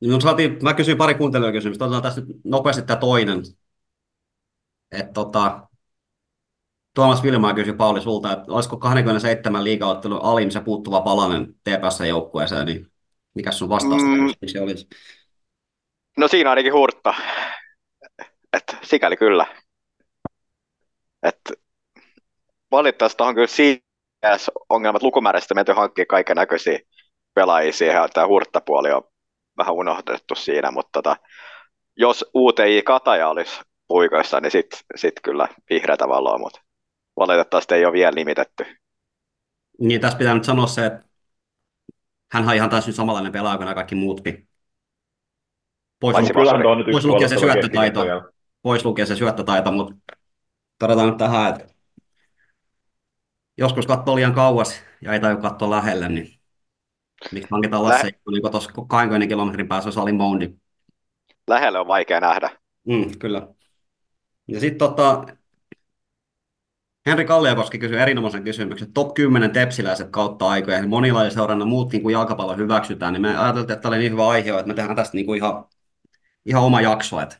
No, saatiin, mä kysyin pari kuuntelijakysymystä. Otetaan tässä nyt nopeasti tämä toinen. Että tota... Tuomas Vilmaa kysyi Pauli sulta, että olisiko kaksikymmentäseitsemän liigaottelun alin se puuttuva palanen T P S-joukkueeseen, niin mikä sun vastaus mm. se olisi? No siinä ainakin Hurtta, että sikäli kyllä. Että valittaisi tuohon kyllä C S-ongelmat lukumäärästä, menty hankkia kaiken näköisiä pelaajia siihen, tämä Hurtta-puoli on vähän unohdettu siinä, mutta tota, jos U T I Kataja olisi puikoissa, niin sitten sit kyllä vihreätä valoa, mutta valitettavasti ei ole vielä nimitetty. Niin, tässä pitää nyt sanoa se, että hän on ihan täysin samanlainen pelaaja kuin kaikki muutkin. Pois, pois lukee se syöttötaito, pois lukee se syöttötaito, mutta todetaan nyt tähän, että joskus katsoo liian kauas ja ei tajua katsoa lähelle, niin miksi hankitaan Lasse Ikonen, kun tuossa kaksikymmentä kilometrin päässä olisi Ali Moundi. Lähelle on vaikea nähdä. Mm, kyllä. Ja sitten tota... Henri Kalliokoski kysyi erinomaisen kysymyksen. Top kymmenen tepsiläiset kautta aikoja. Monilajiseurannan muut niin kuin jalkapallo hyväksytään. Niin me ajateltiin, että tämä oli niin hyvä aihe, että me tehdään tästä niin kuin ihan, ihan oma jakso. Että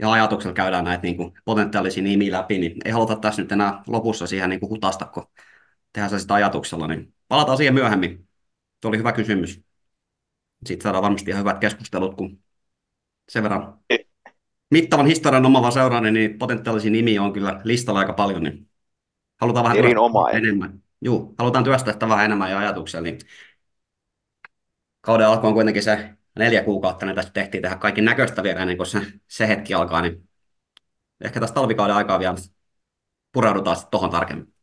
ihan ajatuksella käydään näitä niin kuin potentiaalisia nimiä läpi. Niin ei haluta tässä nyt enää lopussa siihen niin kuin hutasta, kun tehdään se sitä ajatuksella. Niin palataan siihen myöhemmin. Se oli hyvä kysymys. Siitä saadaan varmasti ihan hyvät keskustelut, kun sen verran mittavan historian omava seuraani, niin potentiaalisia nimiä on kyllä listalla aika paljon. Niin halutaan vähän työstää enemmän. Juu, halutaan työstää sitä vähän enemmän ja ajatuksia. Niin kauden alku on kuitenkin se neljä kuukautta, niin tästä tehtiin tehdä kaiken näköistä vielä ennen kuin se, se hetki alkaa. Niin ehkä tässä talvikauden aikaa vielä pureudutaan sitten tuohon tarkemmin.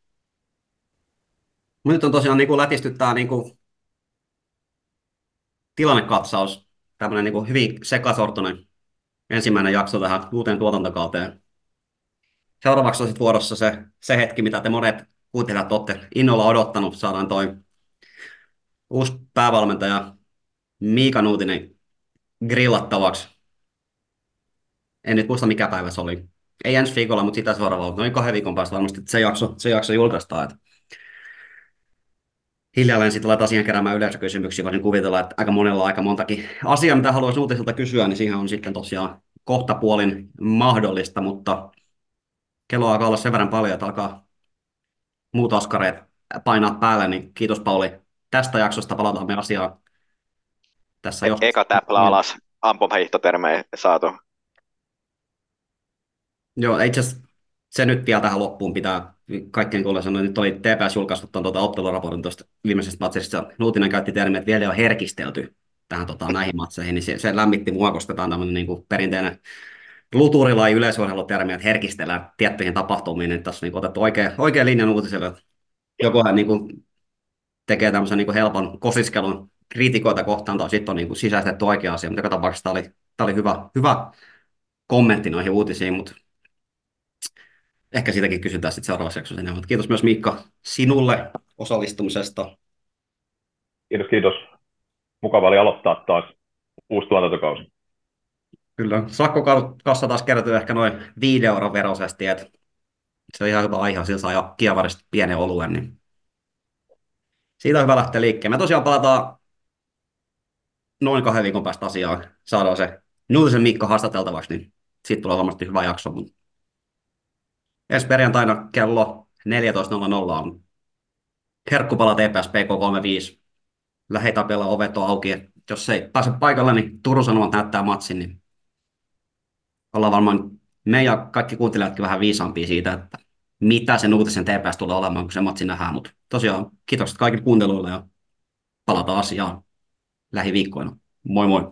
Nyt on tosiaan niin kuin lätistyttää niin kuin tilannekatsaus, tämmöinen niin kuin hyvin sekasortoinen ensimmäinen jakso tähän uuteen tuotantokauteen. Seuraavaksi on sitten vuorossa se, se hetki, mitä te monet kuuntelijat olette innolla odottanut. Saadaan toi uusi päävalmentaja Miika Nuutinen grillattavaksi. En nyt muista, mikä päivä se oli. Ei ensi viikolla, mutta sitä seuraavalla. Noin kahden viikon päästä varmasti se jakso, se jakso julkaistaan. Että hiljalleen sitten aletaan siihen keräämään yleisökysymyksiä, voisin kuvitella, että aika monella on aika montakin asiaa, mitä haluaisi uutisilta kysyä, niin siihen on sitten tosiaan kohtapuolin mahdollista, mutta kello alkaa olla sen verran paljon, että alkaa muut askareet painaa päälle, niin kiitos Pauli tästä jaksosta, palataan me asiaan Tässä johtaa. Eka täplä alas, ampumahiihtotermejä saatu. Joo, itse asiassa se nyt vielä tähän loppuun pitää. Kaikkien kuulee sanoa, nyt oli T P S julkaissut tuon tuota otteluraportin tuosta viimeisestä matsista. Nuutinen käytti termiä, että vielä on herkistelty tähän tota, näihin matseihin, niin se, se lämmitti mua, koska tämä on tämmöinen niin kuin perinteinen luturila- ja yleisurheilutermi, että herkistellään tiettyihin tapahtumiin, niin tässä on niin otettu oikea, oikea linjan uutiselle. Jokohan niin kuin tekee tämmöisen niin kuin helpon kosiskelun kriitikoita kohtaan, tai sitten on niin kuin sisäistetty oikea asia, mutta joka tapauksessa tämä oli, tämä oli hyvä, hyvä kommentti noihin uutisiin, mutta ehkä siitäkin kysytään sitten seuraavassa jaksossa enemmän. Kiitos myös Miikka sinulle osallistumisesta. Kiitos, kiitos. Mukava oli aloittaa taas uusi tuotantokausi. Kyllä, sakkokassa taas kertyy ehkä noin viiden euron veroisesti, että se on ihan hyvä aihe, sillä saa kievarista pienen oluen, niin siitä on hyvä lähteä liikkeelle. Me tosiaan palataan noin kahden viikon päästä asiaan, saadaan se Nuutisen Miikka haastateltavaksi, niin siitä tulee varmasti hyvä jakso, mutta ensi perjantaina kello neljätoista nolla nolla on herkkupala T P S P K kolmekymmentäviisi. Lähitapilla ovet on auki. Et jos ei pääse paikalle, niin Turun Sanomat näyttää matsin. Niin ollaan varmaan me ja kaikki kuuntelijatkin vähän viisaampia siitä, että mitä sen uutisen T P S tulee olemaan, kun se matsi nähdään. Mutta tosiaan kiitokset kaikille kuunteluille ja palataan asiaan lähiviikkoina. Moi moi!